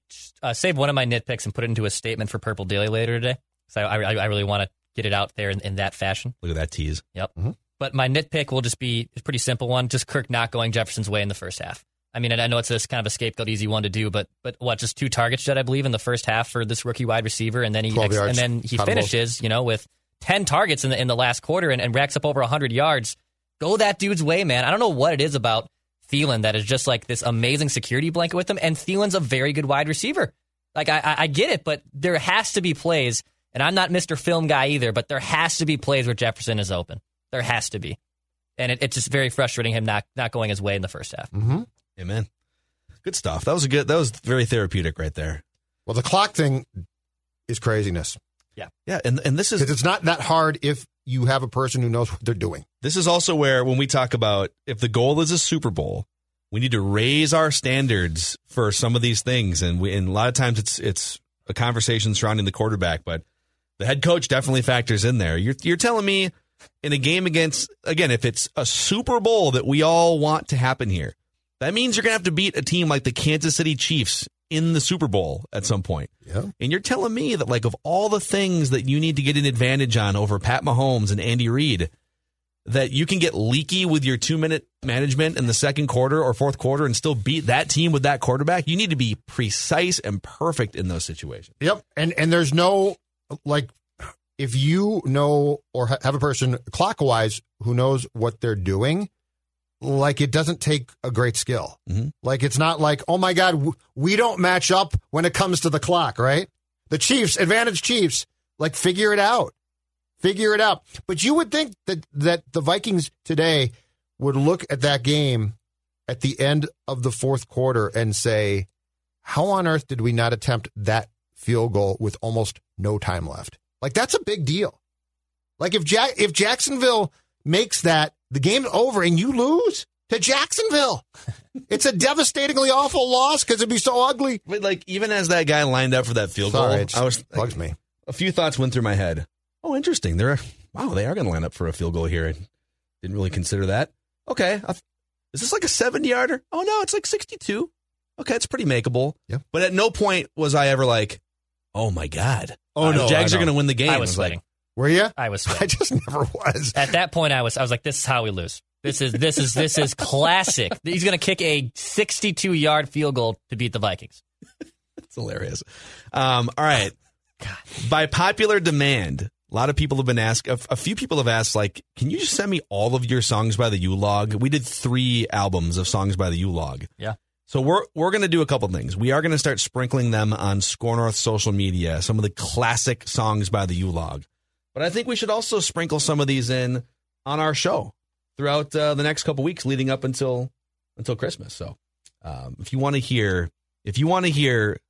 save one of my nitpicks and put it into a statement for Purple Daily later today. So I really want to get it out there in that fashion. Look at that tease. Yep. Mm-hmm. But my nitpick will just be a pretty simple one, just Kirk not going Jefferson's way in the first half. I mean, and I know it's this kind of a scapegoat, easy one to do, but what? Just two targets, I believe, in the first half for this rookie wide receiver, and then he finishes, with 10 targets in the last quarter and racks up over 100 yards. Go that dude's way, man! I don't know what it is about Thielen that is just like this amazing security blanket with him, and Thielen's a very good wide receiver. Like I get it, but there has to be plays, and I'm not Mr. Film guy either, but there has to be plays where Jefferson is open. There has to be, and it's just very frustrating him not going his way in the first half. Mm-hmm. Amen. Good stuff. That was very therapeutic right there. Well, the clock thing is craziness. Yeah. Yeah. And this is, because it's not that hard if you have a person who knows what they're doing. This is also where, when we talk about if the goal is a Super Bowl, we need to raise our standards for some of these things. And a lot of times it's a conversation surrounding the quarterback, but the head coach definitely factors in there. You're telling me in a game against, again, if it's a Super Bowl that we all want to happen here, That means you're going to have to beat a team like the Kansas City Chiefs in the Super Bowl at some point. Yeah. And you're telling me that, like, of all the things that you need to get an advantage on over Pat Mahomes and Andy Reid, that you can get leaky with your 2-minute management in the second quarter or fourth quarter and still beat that team with that quarterback? You need to be precise and perfect in those situations. Yep. And there's no, like, if you know or have a person clockwise who knows what they're doing, like, it doesn't take a great skill. Mm-hmm. Like, it's not like, oh, my God, we don't match up when it comes to the clock, right? The Chiefs, advantage Chiefs, like, figure it out. Figure it out. But you would think that the Vikings today would look at that game at the end of the fourth quarter and say, how on earth did we not attempt that field goal with almost no time left? Like, that's a big deal. Like, if Jacksonville makes that, the game's over and you lose to Jacksonville. It's a devastatingly awful loss because it'd be so ugly. But, like, even as that guy lined up for that field goal, bugs me. A few thoughts went through my head. Oh, interesting. They are going to line up for a field goal here. I didn't really consider that. Okay. Is this like a 70-yarder? Oh, no, it's like 62. Okay, it's pretty makeable. Yeah. But at no point was I ever like, oh, my God. Oh, no. The Jags are going to win the game. I was sweating. Like, were you? I was sweating. I just never was. At that point, I was like, this is how we lose. This is classic. He's going to kick a 62-yard field goal to beat the Vikings. That's hilarious. All right. God. By popular demand, a lot of people have been asked, a few people have asked, like, can you just send me all of your songs by the U-Log? We did 3 albums of songs by the U-Log. Yeah. So we're going to do a couple things. We are going to start sprinkling them on SKOR North social media, some of the classic songs by the U-Log. But I think we should also sprinkle some of these in on our show throughout the next couple weeks leading up until Christmas. So if you want to hear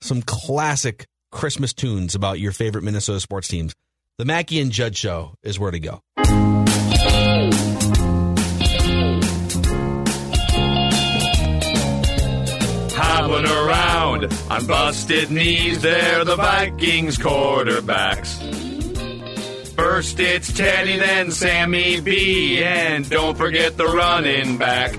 some classic Christmas tunes about your favorite Minnesota sports teams, the Mackey and Judd Show is where to go. Hobbling around on busted knees, they're the Vikings quarterbacks. First it's Teddy, then Sammy B, and don't forget the running back.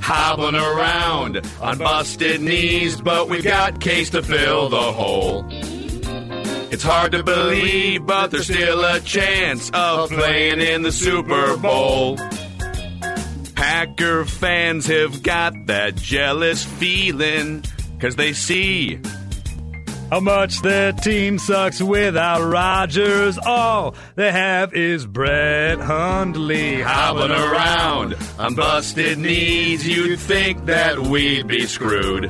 Hobbling around on busted knees, but we've got Case to fill the hole. It's hard to believe, but there's still a chance of playing in the Super Bowl. Packer fans have got that jealous feeling, 'cause they see how much their team sucks without Rodgers. All they have is Brett Hundley. Hobbling around on busted knees, you'd think that we'd be screwed.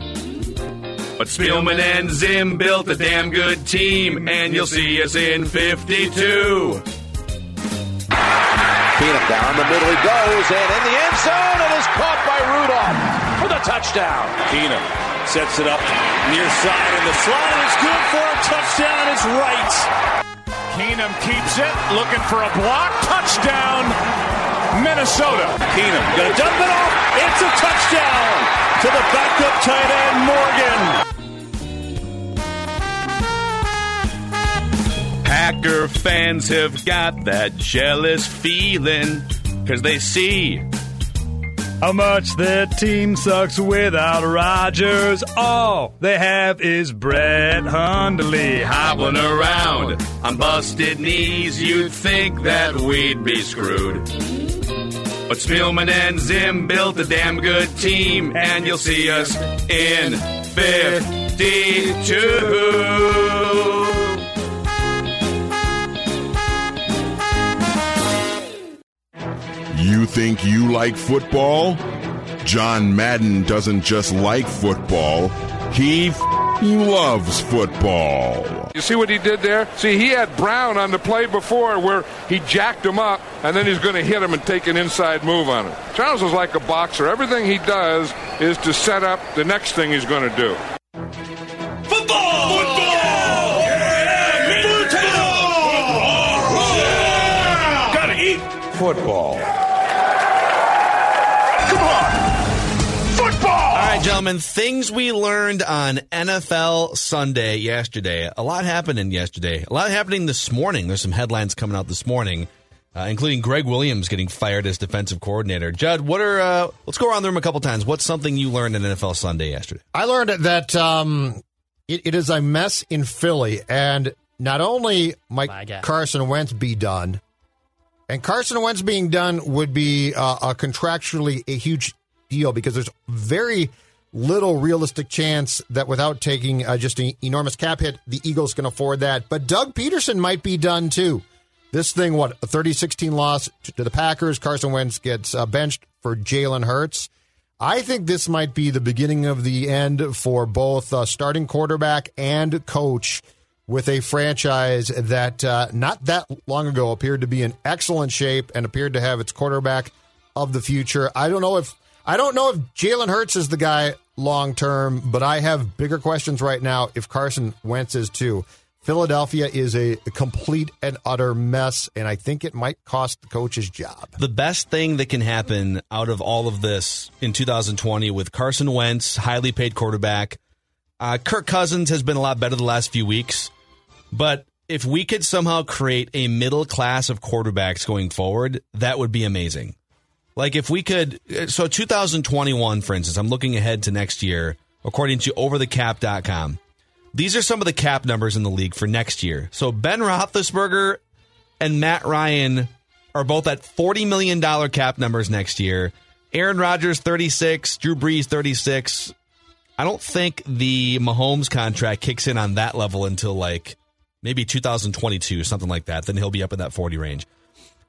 But Spielman and Zim built a damn good team, and you'll see us in 52. Keenum down the middle he goes, and in the end zone, it is caught by Rudolph for the touchdown. Keenum sets it up near side, and the slide is good for a touchdown. It's right. Keenum keeps it, looking for a block. Touchdown, Minnesota. Keenum going to dump it off. It's a touchdown to the backup tight end, Morgan. Packer fans have got that jealous feeling, 'cause they see how much their team sucks without Rodgers. All they have is Brett Hundley. Hobbling around on busted knees, you'd think that we'd be screwed. But Spielman and Zim built a damn good team, and you'll see us in 52. You think you like football? John Madden doesn't just like football, he loves football. You see what he did there? See, he had Brown on the play before where he jacked him up, and then he's going to hit him and take an inside move on him. Charles is like a boxer. Everything he does is to set up the next thing he's going to do. Football! Football! Football. Come on. Football. All right, gentlemen, things we learned on NFL Sunday yesterday. A lot happening yesterday. A lot happening this morning. There's some headlines coming out this morning. including Greg Williams getting fired as defensive coordinator. Judd, let's go around the room a couple times. What's something you learned in NFL Sunday yesterday? I learned that it is a mess in Philly, and not only might Carson Wentz be done, and Carson Wentz being done would be contractually a huge deal because there's very little realistic chance that without taking just an enormous cap hit, the Eagles can afford that. But Doug Peterson might be done, too. This thing, a 30-16 loss to the Packers. Carson Wentz gets benched for Jalen Hurts. I think this might be the beginning of the end for both starting quarterback and coach with a franchise that not that long ago appeared to be in excellent shape and appeared to have its quarterback of the future. I don't know if Jalen Hurts is the guy long term, but I have bigger questions right now if Carson Wentz is too. Philadelphia is a complete and utter mess, and I think it might cost the coach's job. The best thing that can happen out of all of this in 2020 with Carson Wentz, highly paid quarterback, Kirk Cousins has been a lot better the last few weeks, but if we could somehow create a middle class of quarterbacks going forward, that would be amazing. Like if we could, so 2021, for instance, I'm looking ahead to next year, according to overthecap.com. These are some of the cap numbers in the league for next year. So Ben Roethlisberger and Matt Ryan are both at $40 million cap numbers next year. Aaron Rodgers, 36. Drew Brees, 36. I don't think the Mahomes contract kicks in on that level until like maybe 2022, something like that. Then he'll be up in that 40 range.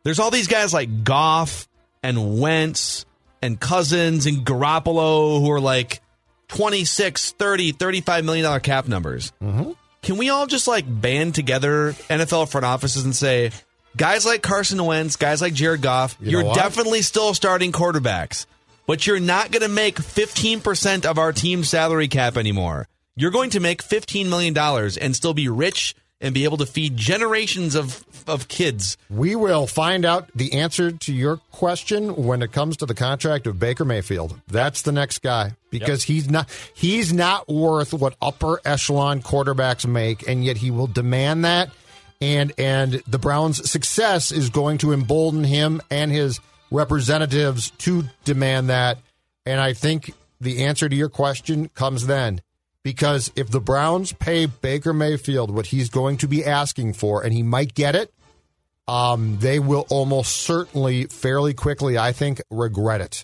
There's all these guys like Goff and Wentz and Cousins and Garoppolo who are like 26, 30, $35 million cap numbers. Mm-hmm. Can we all just like band together, NFL front offices, and say, guys like Carson Wentz, guys like Jared Goff, you're definitely still starting quarterbacks, but you're not going to make 15% of our team's salary cap anymore. You're going to make $15 million and still be rich and be able to feed generations of kids. We will find out the answer to your question when it comes to the contract of Baker Mayfield. That's the next guy, because he's not worth what upper echelon quarterbacks make, and yet he will demand that, and the Browns' success is going to embolden him and his representatives to demand that, and I think the answer to your question comes then. Because if the Browns pay Baker Mayfield what he's going to be asking for, and he might get it, they will almost certainly, fairly quickly, I think, regret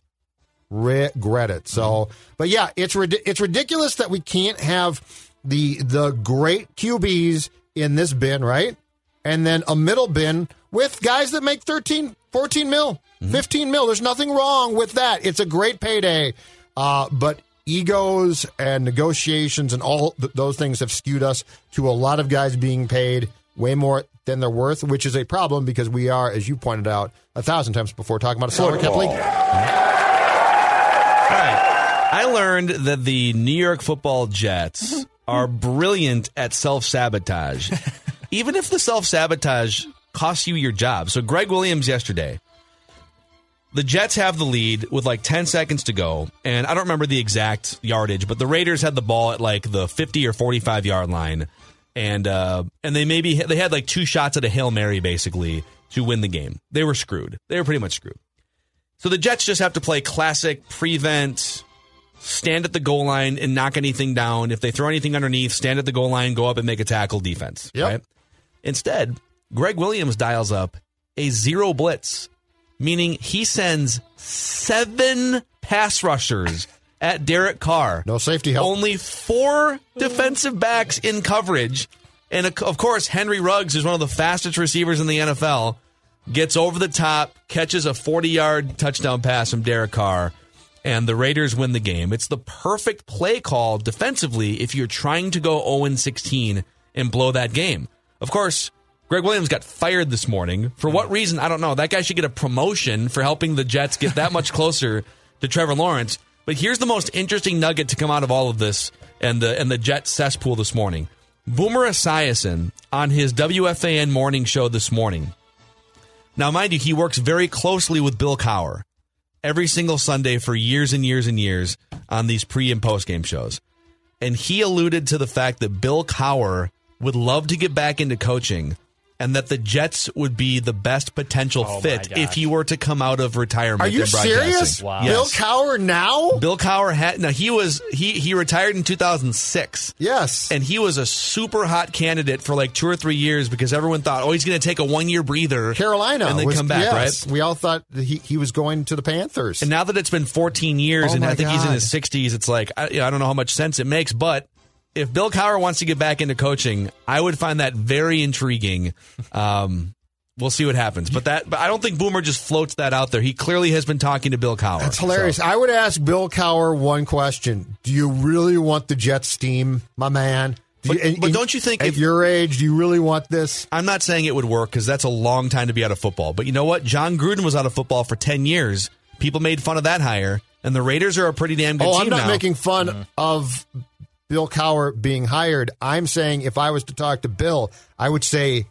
it. So, but yeah, it's ridiculous that we can't have the great QBs in this bin, right? And then a middle bin with guys that make 13, 14 mil, 15 mil. There's nothing wrong with that. It's a great payday, but egos and negotiations and all those things have skewed us to a lot of guys being paid way more than they're worth, which is a problem because we are, as you pointed out 1,000 times before, talking about a salary cap league. All right. I learned that the New York Football Jets are brilliant at self-sabotage, even if the self-sabotage costs you your job. So Greg Williams yesterday. The Jets have the lead with like 10 seconds to go, and I don't remember the exact yardage, but the Raiders had the ball at like the 50 or 45 yard line, and they had like two shots at a Hail Mary basically to win the game. They were screwed. They were pretty much screwed. So the Jets just have to play classic prevent, stand at the goal line and knock anything down. If they throw anything underneath, stand at the goal line, go up and make a tackle defense. Yep. Right? Instead, Greg Williams dials up a zero blitz, meaning he sends 7 pass rushers at Derek Carr. No safety help. Only 4 defensive backs in coverage. And, of course, Henry Ruggs is one of the fastest receivers in the NFL. Gets over the top, catches a 40-yard touchdown pass from Derek Carr, and the Raiders win the game. It's the perfect play call defensively if you're trying to go 0-16 and blow that game. Of course, Greg Williams got fired this morning. For what reason? I don't know. That guy should get a promotion for helping the Jets get that much closer to Trevor Lawrence. But here's the most interesting nugget to come out of all of this and the Jets cesspool this morning. Boomer Esiason on his WFAN morning show this morning. Now, mind you, he works very closely with Bill Cowher every single Sunday for years and years and years on these pre- and post-game shows. And he alluded to the fact that Bill Cowher would love to get back into coaching, and that the Jets would be the best potential fit if he were to come out of retirement. Are you serious? Wow. Yes. Bill Cowher now? Bill Cowher had now he retired in 2006. Yes. And he was a super hot candidate for like 2 or 3 years because everyone thought, oh, he's going to take a 1 year breather. Carolina. And then come back, right? We all thought that he was going to the Panthers. And now that it's been 14 years and I think he's in his 60s, it's like, I don't know how much sense it makes, but if Bill Cowher wants to get back into coaching, I would find that very intriguing. We'll see what happens. But I don't think Boomer just floats that out there. He clearly has been talking to Bill Cowher. That's hilarious. So. I would ask Bill Cowher one question. Do you really want the Jets team, my man? But don't you think at your age, do you really want this? I'm not saying it would work because that's a long time to be out of football. But you know what? John Gruden was out of football for 10 years. People made fun of that hire. And the Raiders are a pretty damn good team now. I'm not making fun of Bill Cowher being hired. I'm saying if I was to talk to Bill, I would say,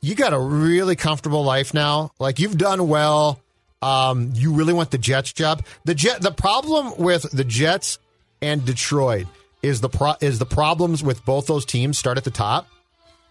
you got a really comfortable life now. Like, you've done well. You really want the Jets job. The problem with the Jets and Detroit is the problems with both those teams start at the top.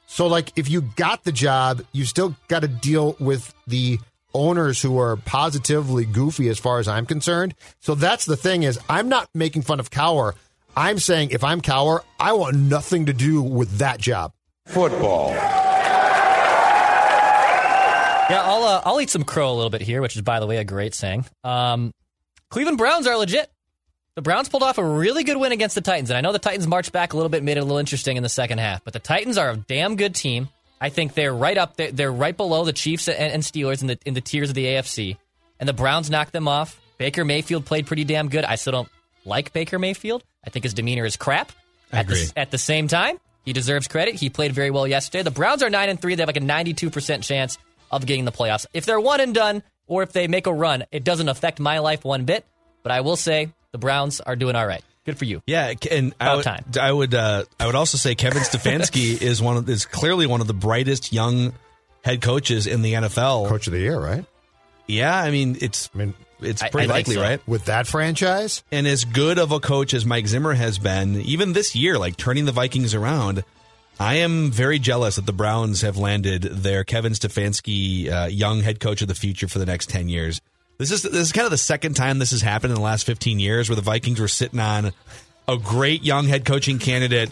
So, like, if you got the job, you still got to deal with the owners who are positively goofy as far as I'm concerned. So that's the thing is, I'm not making fun of Cowher. I'm saying if I'm Cowher, I want nothing to do with that job. Football. Yeah, I'll eat some crow a little bit here, which is, by the way, a great saying. Cleveland Browns are legit. The Browns pulled off a really good win against the Titans, and I know the Titans marched back a little bit, made it a little interesting in the second half, but the Titans are a damn good team. I think they're right up there. They're right below the Chiefs and Steelers in the tiers of the AFC, and the Browns knocked them off. Baker Mayfield played pretty damn good. I still don't like Baker Mayfield. I think his demeanor is crap. At the same time, he deserves credit. He played very well yesterday. The Browns are 9-3. They have like a 92% chance of getting the playoffs. If they're 1 and done, or if they make a run, it doesn't affect my life one bit. But I will say the Browns are doing all right. Good for you. Yeah, and I would also say Kevin Stefanski is clearly one of the brightest young head coaches in the NFL. Coach of the year, right? Yeah, it's pretty likely, so. Right? With that franchise? And as good of a coach as Mike Zimmer has been, even this year, like turning the Vikings around, I am very jealous that the Browns have landed their Kevin Stefanski young head coach of the future for the next 10 years. This is kind of the second time this has happened in the last 15 years where the Vikings were sitting on a great young head coaching candidate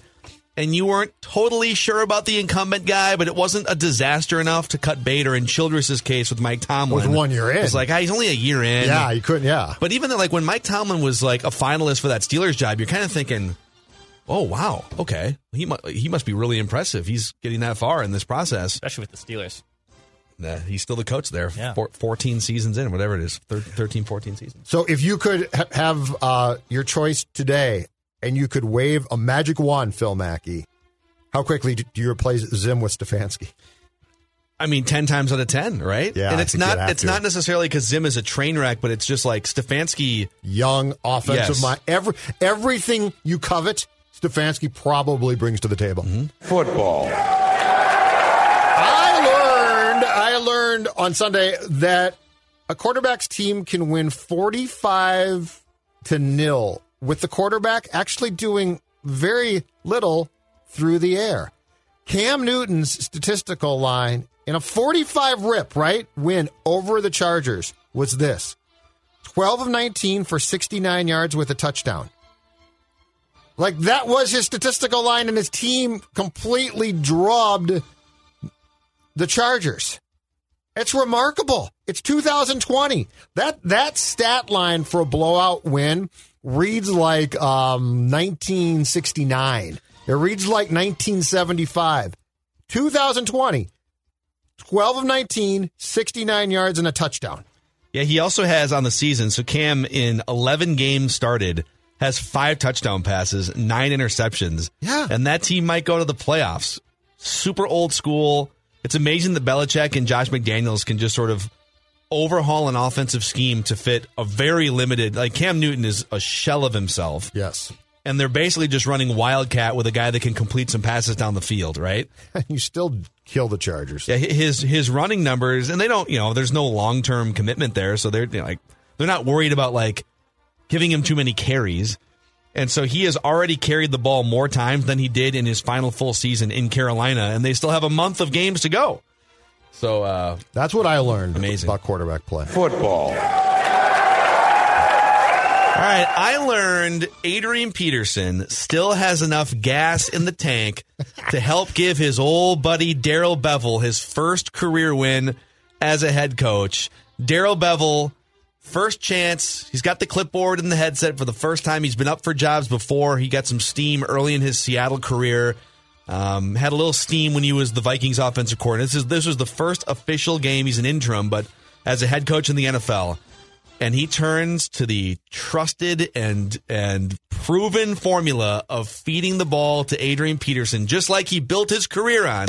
and you weren't totally sure about the incumbent guy, but it wasn't a disaster enough to cut bait, or in Childress's case with Mike Tomlin. It was 1 year in. It was like, he's only a year in. Yeah, you couldn't, yeah. But even then, like when Mike Tomlin was like a finalist for that Steelers job, you're kind of thinking, oh, wow, okay. He must be really impressive. He's getting that far in this process. Especially with the Steelers. He's still the coach there, 14 seasons in, whatever it is, 13, 14 seasons. So if you could have your choice today and you could wave a magic wand, Phil Mackey, how quickly do you replace Zim with Stefanski? I mean, 10 times out of 10, right? Yeah, and it's not necessarily because Zim is a train wreck, but it's just like Stefanski. Young, offensive mind. Everything you covet, Stefanski probably brings to the table. Mm-hmm. Football. I learned on Sunday that a quarterback's team can win 45-0 with the quarterback actually doing very little through the air. Cam Newton's statistical line in a 45 rip, right, win over the Chargers was this: 12 of 19 for 69 yards with a touchdown. Like, that was his statistical line, and his team completely drubbed the Chargers. It's remarkable. It's 2020. That stat line for a blowout win reads like 1969. It reads like 1975. 2020, 12 of 19, 69 yards and a touchdown. Yeah, he also has on the season, so Cam in 11 games started, has 5 touchdown passes, 9 interceptions. Yeah. And that team might go to the playoffs. Super old school. It's amazing that Belichick and Josh McDaniels can just sort of overhaul an offensive scheme to fit a very limited, like Cam Newton is a shell of himself. Yes. And they're basically just running wildcat with a guy that can complete some passes down the field, right? You still kill the Chargers. Yeah, his running numbers, and they don't, there's no long-term commitment there, so they're not worried about like giving him too many carries. And so he has already carried the ball more times than he did in his final full season in Carolina, and they still have a month of games to go. So that's what I learned about quarterback play. Football. All right, I learned Adrian Peterson still has enough gas in the tank to help give his old buddy Daryl Bevell his first career win as a head coach. Daryl Bevell, first chance. He's got the clipboard and the headset for the first time. He's been up for jobs before. He got some steam early in his Seattle career. Had a little steam when he was the Vikings offensive coordinator. This was the first official game. He's an interim, but as a head coach in the NFL. And he turns to the trusted and proven formula of feeding the ball to Adrian Peterson, just like he built his career on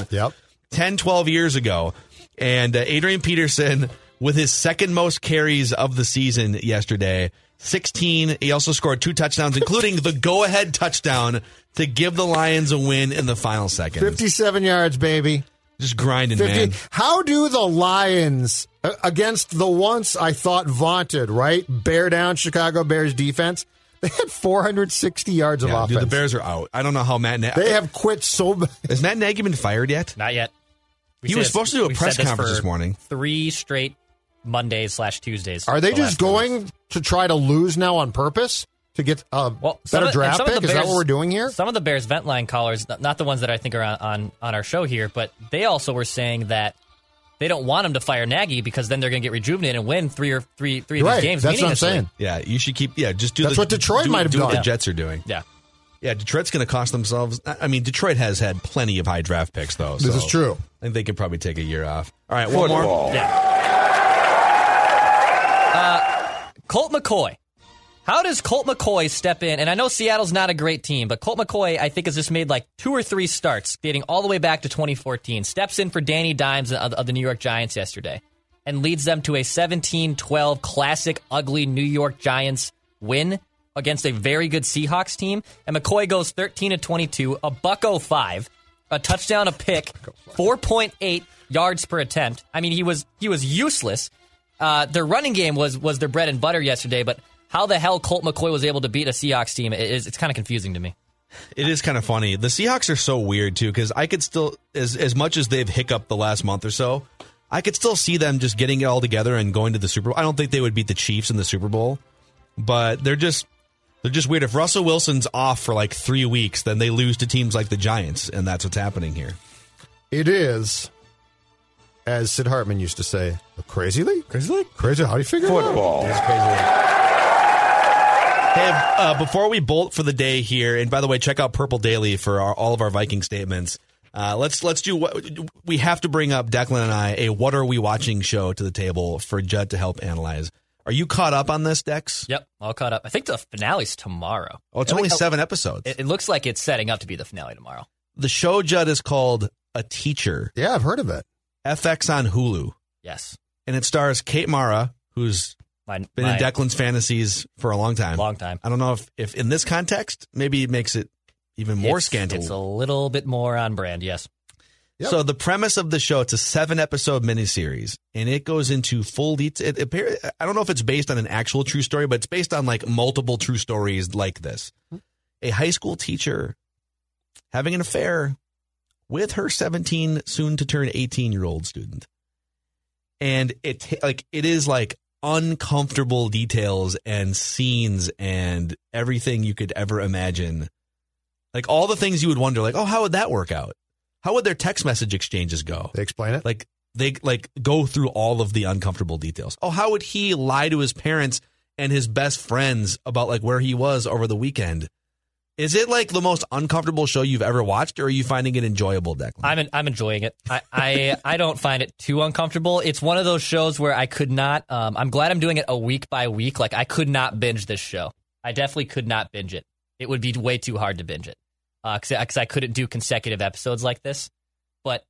10, 12 years ago. And Adrian Peterson, with his second most carries of the season yesterday, 16. He also scored two touchdowns, including the go-ahead touchdown to give the Lions a win in the final seconds. 57 yards, baby. Just grinding, 50. Man. How do the Lions, against the once I thought vaunted, right, bear down Chicago Bears defense, they had 460 yards of offense. Dude, the Bears are out. I don't know how Matt Nagy... They have quit so bad. Is Matt Nagy been fired yet? Not yet. He was supposed to do a press conference this morning. 3 straight Mondays/Tuesdays. Are they just going to try to lose now on purpose? To get a better draft pick? Is that what we're doing here? Some of the Bears vent line callers, not the ones that I think are on our show here, but they also were saying that they don't want him to fire Nagy because then they're going to get rejuvenated and win three of these games. That's what I'm saying. Yeah, you should keep. Yeah, just do. That's what Detroit might have done. Do what the Jets are doing. Yeah, yeah. Detroit's going to cost themselves. I mean, Detroit has had plenty of high draft picks, though. This is true. I think they could probably take a year off. All right, one more. Yeah. Colt McCoy. How does Colt McCoy step in? And I know Seattle's not a great team, but Colt McCoy, I think, has just made like 2 or 3 starts dating all the way back to 2014. Steps in for Danny Dimes of the New York Giants yesterday and leads them to a 17-12 classic ugly New York Giants win against a very good Seahawks team. And McCoy goes 13-22, a .05, a touchdown, a pick, 4.8 yards per attempt. I mean, he was useless. Their running game was their bread and butter yesterday, but how the hell Colt McCoy was able to beat a Seahawks team, it's kind of confusing to me. It is kind of funny. The Seahawks are so weird, too, because I could still, as much as they've hiccuped the last month or so, I could still see them just getting it all together and going to the Super Bowl. I don't think they would beat the Chiefs in the Super Bowl, but they're just weird. If Russell Wilson's off for like 3 weeks, then they lose to teams like the Giants, and that's what's happening here. It is, as Sid Hartman used to say, a crazy league? Crazy league? Crazy, how do you figure it out? Football. It's crazy league. Hey, before we bolt for the day here, and by the way, check out Purple Daily for all of our Viking statements. Let's do what we have to bring up. Declan and I, a what are we watching show to the table for Judd to help analyze. Are you caught up on this, Dex? Yep, all caught up. I think the finale's tomorrow. Oh, it's only 7 episodes. It looks like it's setting up to be the finale tomorrow. The show, Judd, is called A Teacher. Yeah, I've heard of it. FX on Hulu. Yes, and it stars Kate Mara, who's been in Declan's fantasies for a long time. Long time. I don't know if in this context, maybe it makes it even more scandalous. It's a little bit more on brand, yes. Yep. So the premise of the show, it's a 7-episode miniseries, and it goes into full detail. I don't know if it's based on an actual true story, but it's based on like multiple true stories like this. A high school teacher having an affair with her 17, soon-to-turn 18-year-old student. And it is uncomfortable details and scenes and everything you could ever imagine. Like all the things you would wonder, like, oh, how would that work out? How would their text message exchanges go? They explain it. Like they go through all of the uncomfortable details. Oh, how would he lie to his parents and his best friends about like where he was over the weekend? Is it like the most uncomfortable show you've ever watched, or are you finding it enjoyable, Declan? I'm enjoying it. I don't find it too uncomfortable. It's one of those shows where I could not. I'm glad I'm doing it a week by week. Like I could not binge this show. I definitely could not binge it. It would be way too hard to binge it because I couldn't do consecutive episodes like this. But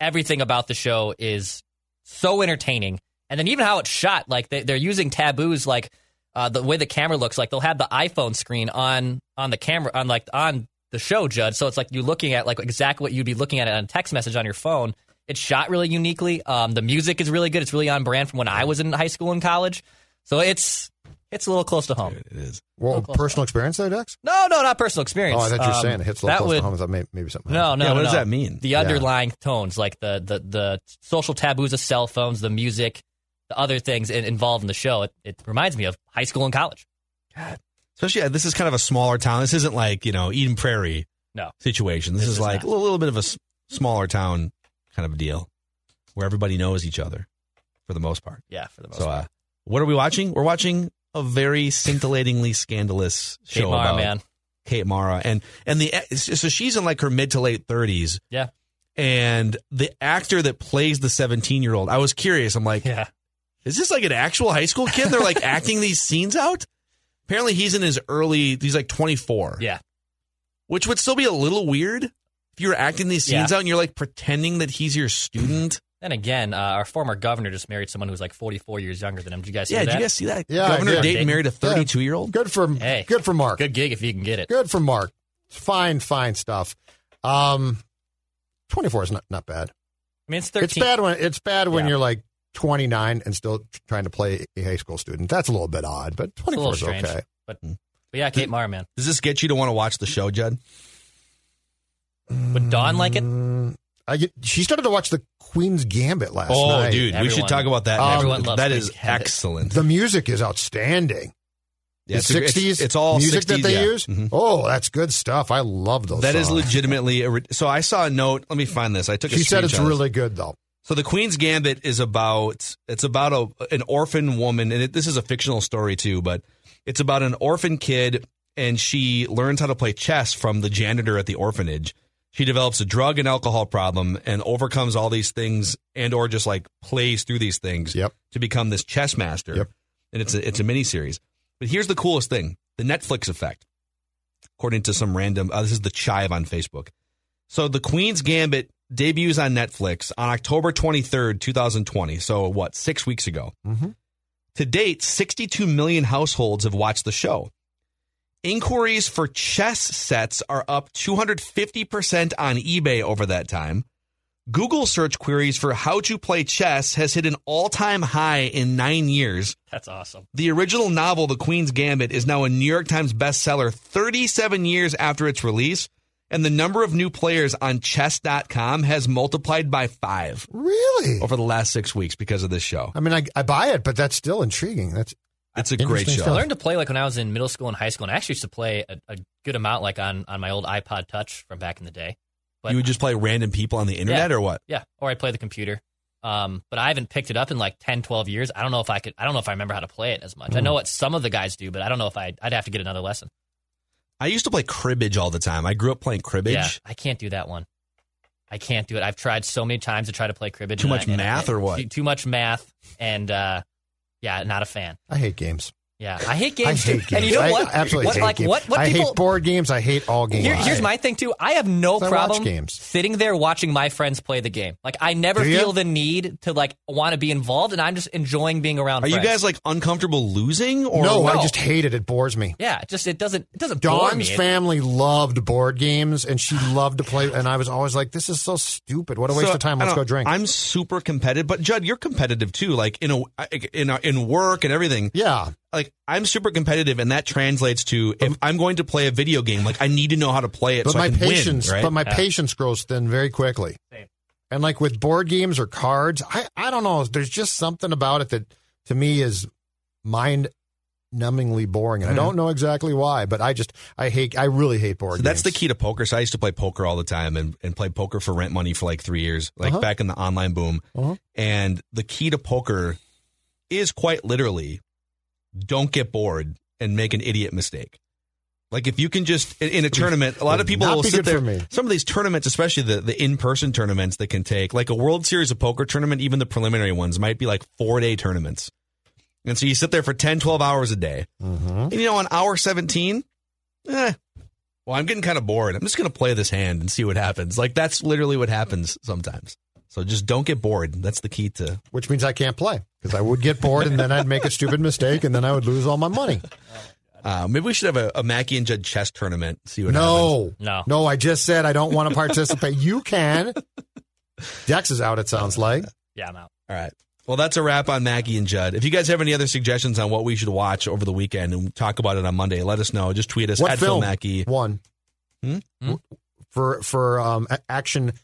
everything about the show is so entertaining, and then even how it's shot. Like they're using taboos like. The way the camera looks, like they'll have the iPhone screen on the camera on the show, Judd. So it's like you're looking at like exactly what you'd be looking at on a text message on your phone. It's shot really uniquely. The music is really good. It's really on brand from when I was in high school and college. So it's It's a little close to home. It is. Well, personal experience though, Dex? No, not personal experience. Oh, I thought you were saying it hits a little close to home. I thought maybe something. No. Yeah, what does that mean? The underlying tones, like the social taboos of cell phones, the music, the other things involved in the show. It reminds me of high school and college. God. Especially, this is kind of a smaller town. This isn't like, Eden Prairie situation. This is like a little bit of a smaller town kind of a deal where everybody knows each other for the most part. Yeah, for the most part. So what are we watching? We're watching a very scintillatingly scandalous show about Kate Mara. And so she's in like her mid to late 30s. Yeah. And the actor that plays the 17-year-old, I was curious. I'm like, is this like an actual high school kid? They're like acting these scenes out? Apparently he's like 24. Yeah. Which would still be a little weird if you were acting these scenes out and you're like pretending that he's your student. And again, our former governor just married someone who's like 44 years younger than him. Did you guys see that? Yeah, did you guys see that? Yeah, Governor Dayton married a 32-year-old? Good for Mark. Good gig if you can get it. Good for Mark. Fine stuff. 24 is not bad. I mean, it's 13. It's bad when you're like 29 and still trying to play a high school student. That's a little bit odd, but 24 is okay. But yeah, Kate Mara, man. Does this get you to want to watch the show, Judd? Would Dawn like it? She started to watch The Queen's Gambit last night. Oh, dude, we should talk about that. That is excellent. The music is outstanding. Yeah, the 60s, it's all music 60s, that they use. Mm-hmm. Oh, that's good stuff. I love those songs. That is legitimately... So I saw a note. Let me find this. She said it's really good, though. So The Queen's Gambit is about... It's about an orphan woman, and this is a fictional story, too, but it's about an orphan kid, and she learns how to play chess from the janitor at the orphanage. She develops a drug and alcohol problem and overcomes all these things and or just like plays through these things to become this chess master. Yep. And it's a miniseries. But here's the coolest thing, the Netflix effect, according to some random... this is The Chive on Facebook. So The Queen's Gambit debuts on Netflix on October 23rd, 2020. So 6 weeks ago. Mm-hmm. To date, 62 million households have watched the show. Inquiries for chess sets are up 250% on eBay over that time. Google search queries for how to play chess has hit an all-time high in 9 years. That's awesome. The original novel, The Queen's Gambit, is now a New York Times bestseller 37 years after its release, and the number of new players on chess.com has multiplied by 5. Really? Over the last 6 weeks because of this show. I mean, I buy it, but that's still intriguing. It's a great show. I learned to play like when I was in middle school and high school, and I actually used to play a good amount like on my old iPod Touch from back in the day. But you would just play random people on the internet or what? Yeah, or I play the computer. But I haven't picked it up in like 10, 12 years. I don't know if I could. I don't know if I remember how to play it as much. I know what some of the guys do, but I don't know if I'd have to get another lesson. I used to play cribbage all the time. I grew up playing cribbage. Yeah, I can't do that one. I can't do it. I've tried so many times to try to play cribbage. Too much math or what? Too much math and... yeah, not a fan. I hate games. Yeah, I hate games. I hate games. And you know what? I absolutely hate games. What people, I hate board games. I hate all games. Here's my thing, too. I have no problem sitting there watching my friends play the game. Like, I never feel the need to, like, want to be involved, and I'm just enjoying being around friends. Are you guys, like, uncomfortable losing? Or no, I just hate it. It bores me. Yeah, just it doesn't bore me. Dawn's family loved board games, and she loved to play, and I was always like, this is so stupid. What a waste of time. Let's go drink. I'm super competitive, but, Judd, you're competitive, too, like, in work and everything. Yeah. Like, I'm super competitive, and that translates to if I'm going to play a video game, like, I need to know how to play it I can win, right? But my patience grows thin very quickly. Same. And, like, with board games or cards, I don't know. There's just something about it that, to me, is mind-numbingly boring. And I don't know exactly why, but I really hate board games. That's the key to poker. So I used to play poker all the time and play poker for rent money for, like, 3 years, like, back in the online boom. Uh-huh. And the key to poker is quite literally... don't get bored and make an idiot mistake. Like if you can just in a tournament, a lot of people will sit there. Some of these tournaments, especially the in-person tournaments that can take like a World Series of Poker tournament, even the preliminary ones might be like 4-day tournaments. And so you sit there for 10, 12 hours a day. Uh-huh. And on hour 17, I'm getting kind of bored. I'm just going to play this hand and see what happens. Like that's literally what happens sometimes. So just don't get bored. That's the key to... Which means I can't play because I would get bored and then I'd make a stupid mistake and then I would lose all my money. Maybe we should have a Mackie and Judd chess tournament. See what happens. No, I just said I don't want to participate. You can. Dex is out, it sounds like. Yeah, I'm out. All right. Well, that's a wrap on Maggie and Judd. If you guys have any other suggestions on what we should watch over the weekend and talk about it on Monday, let us know. Just tweet us what at Phil Mackey. One. For action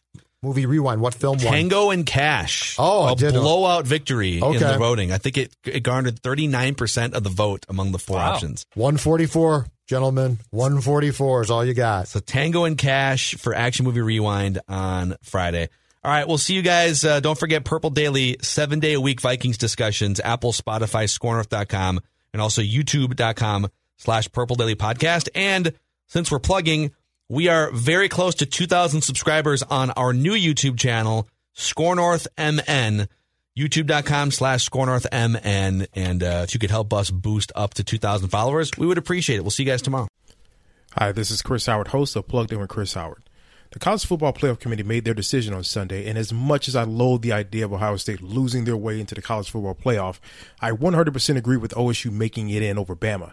movie rewind, what film won? Tango and Cash. Oh, a blowout victory in the voting. I think it garnered 39% of the vote among the four options. 144, gentlemen. 144 is all you got. So Tango and Cash for action movie rewind on Friday. All right, we'll see you guys. Don't forget Purple Daily, 7-day-a-week Vikings discussions, Apple, Spotify, SKORNorth.com, and also YouTube.com/Purple Daily Podcast. And since we're plugging, we are very close to 2,000 subscribers on our new YouTube channel, SKOR North MN, YouTube.com/SKORNorthMN. And if you could help us boost up to 2,000 followers, we would appreciate it. We'll see you guys tomorrow. Hi, this is Chris Howard, host of Plugged In with Chris Howard. The College Football Playoff Committee made their decision on Sunday, and as much as I loathe the idea of Ohio State losing their way into the College Football Playoff, I 100% agree with OSU making it in over Bama.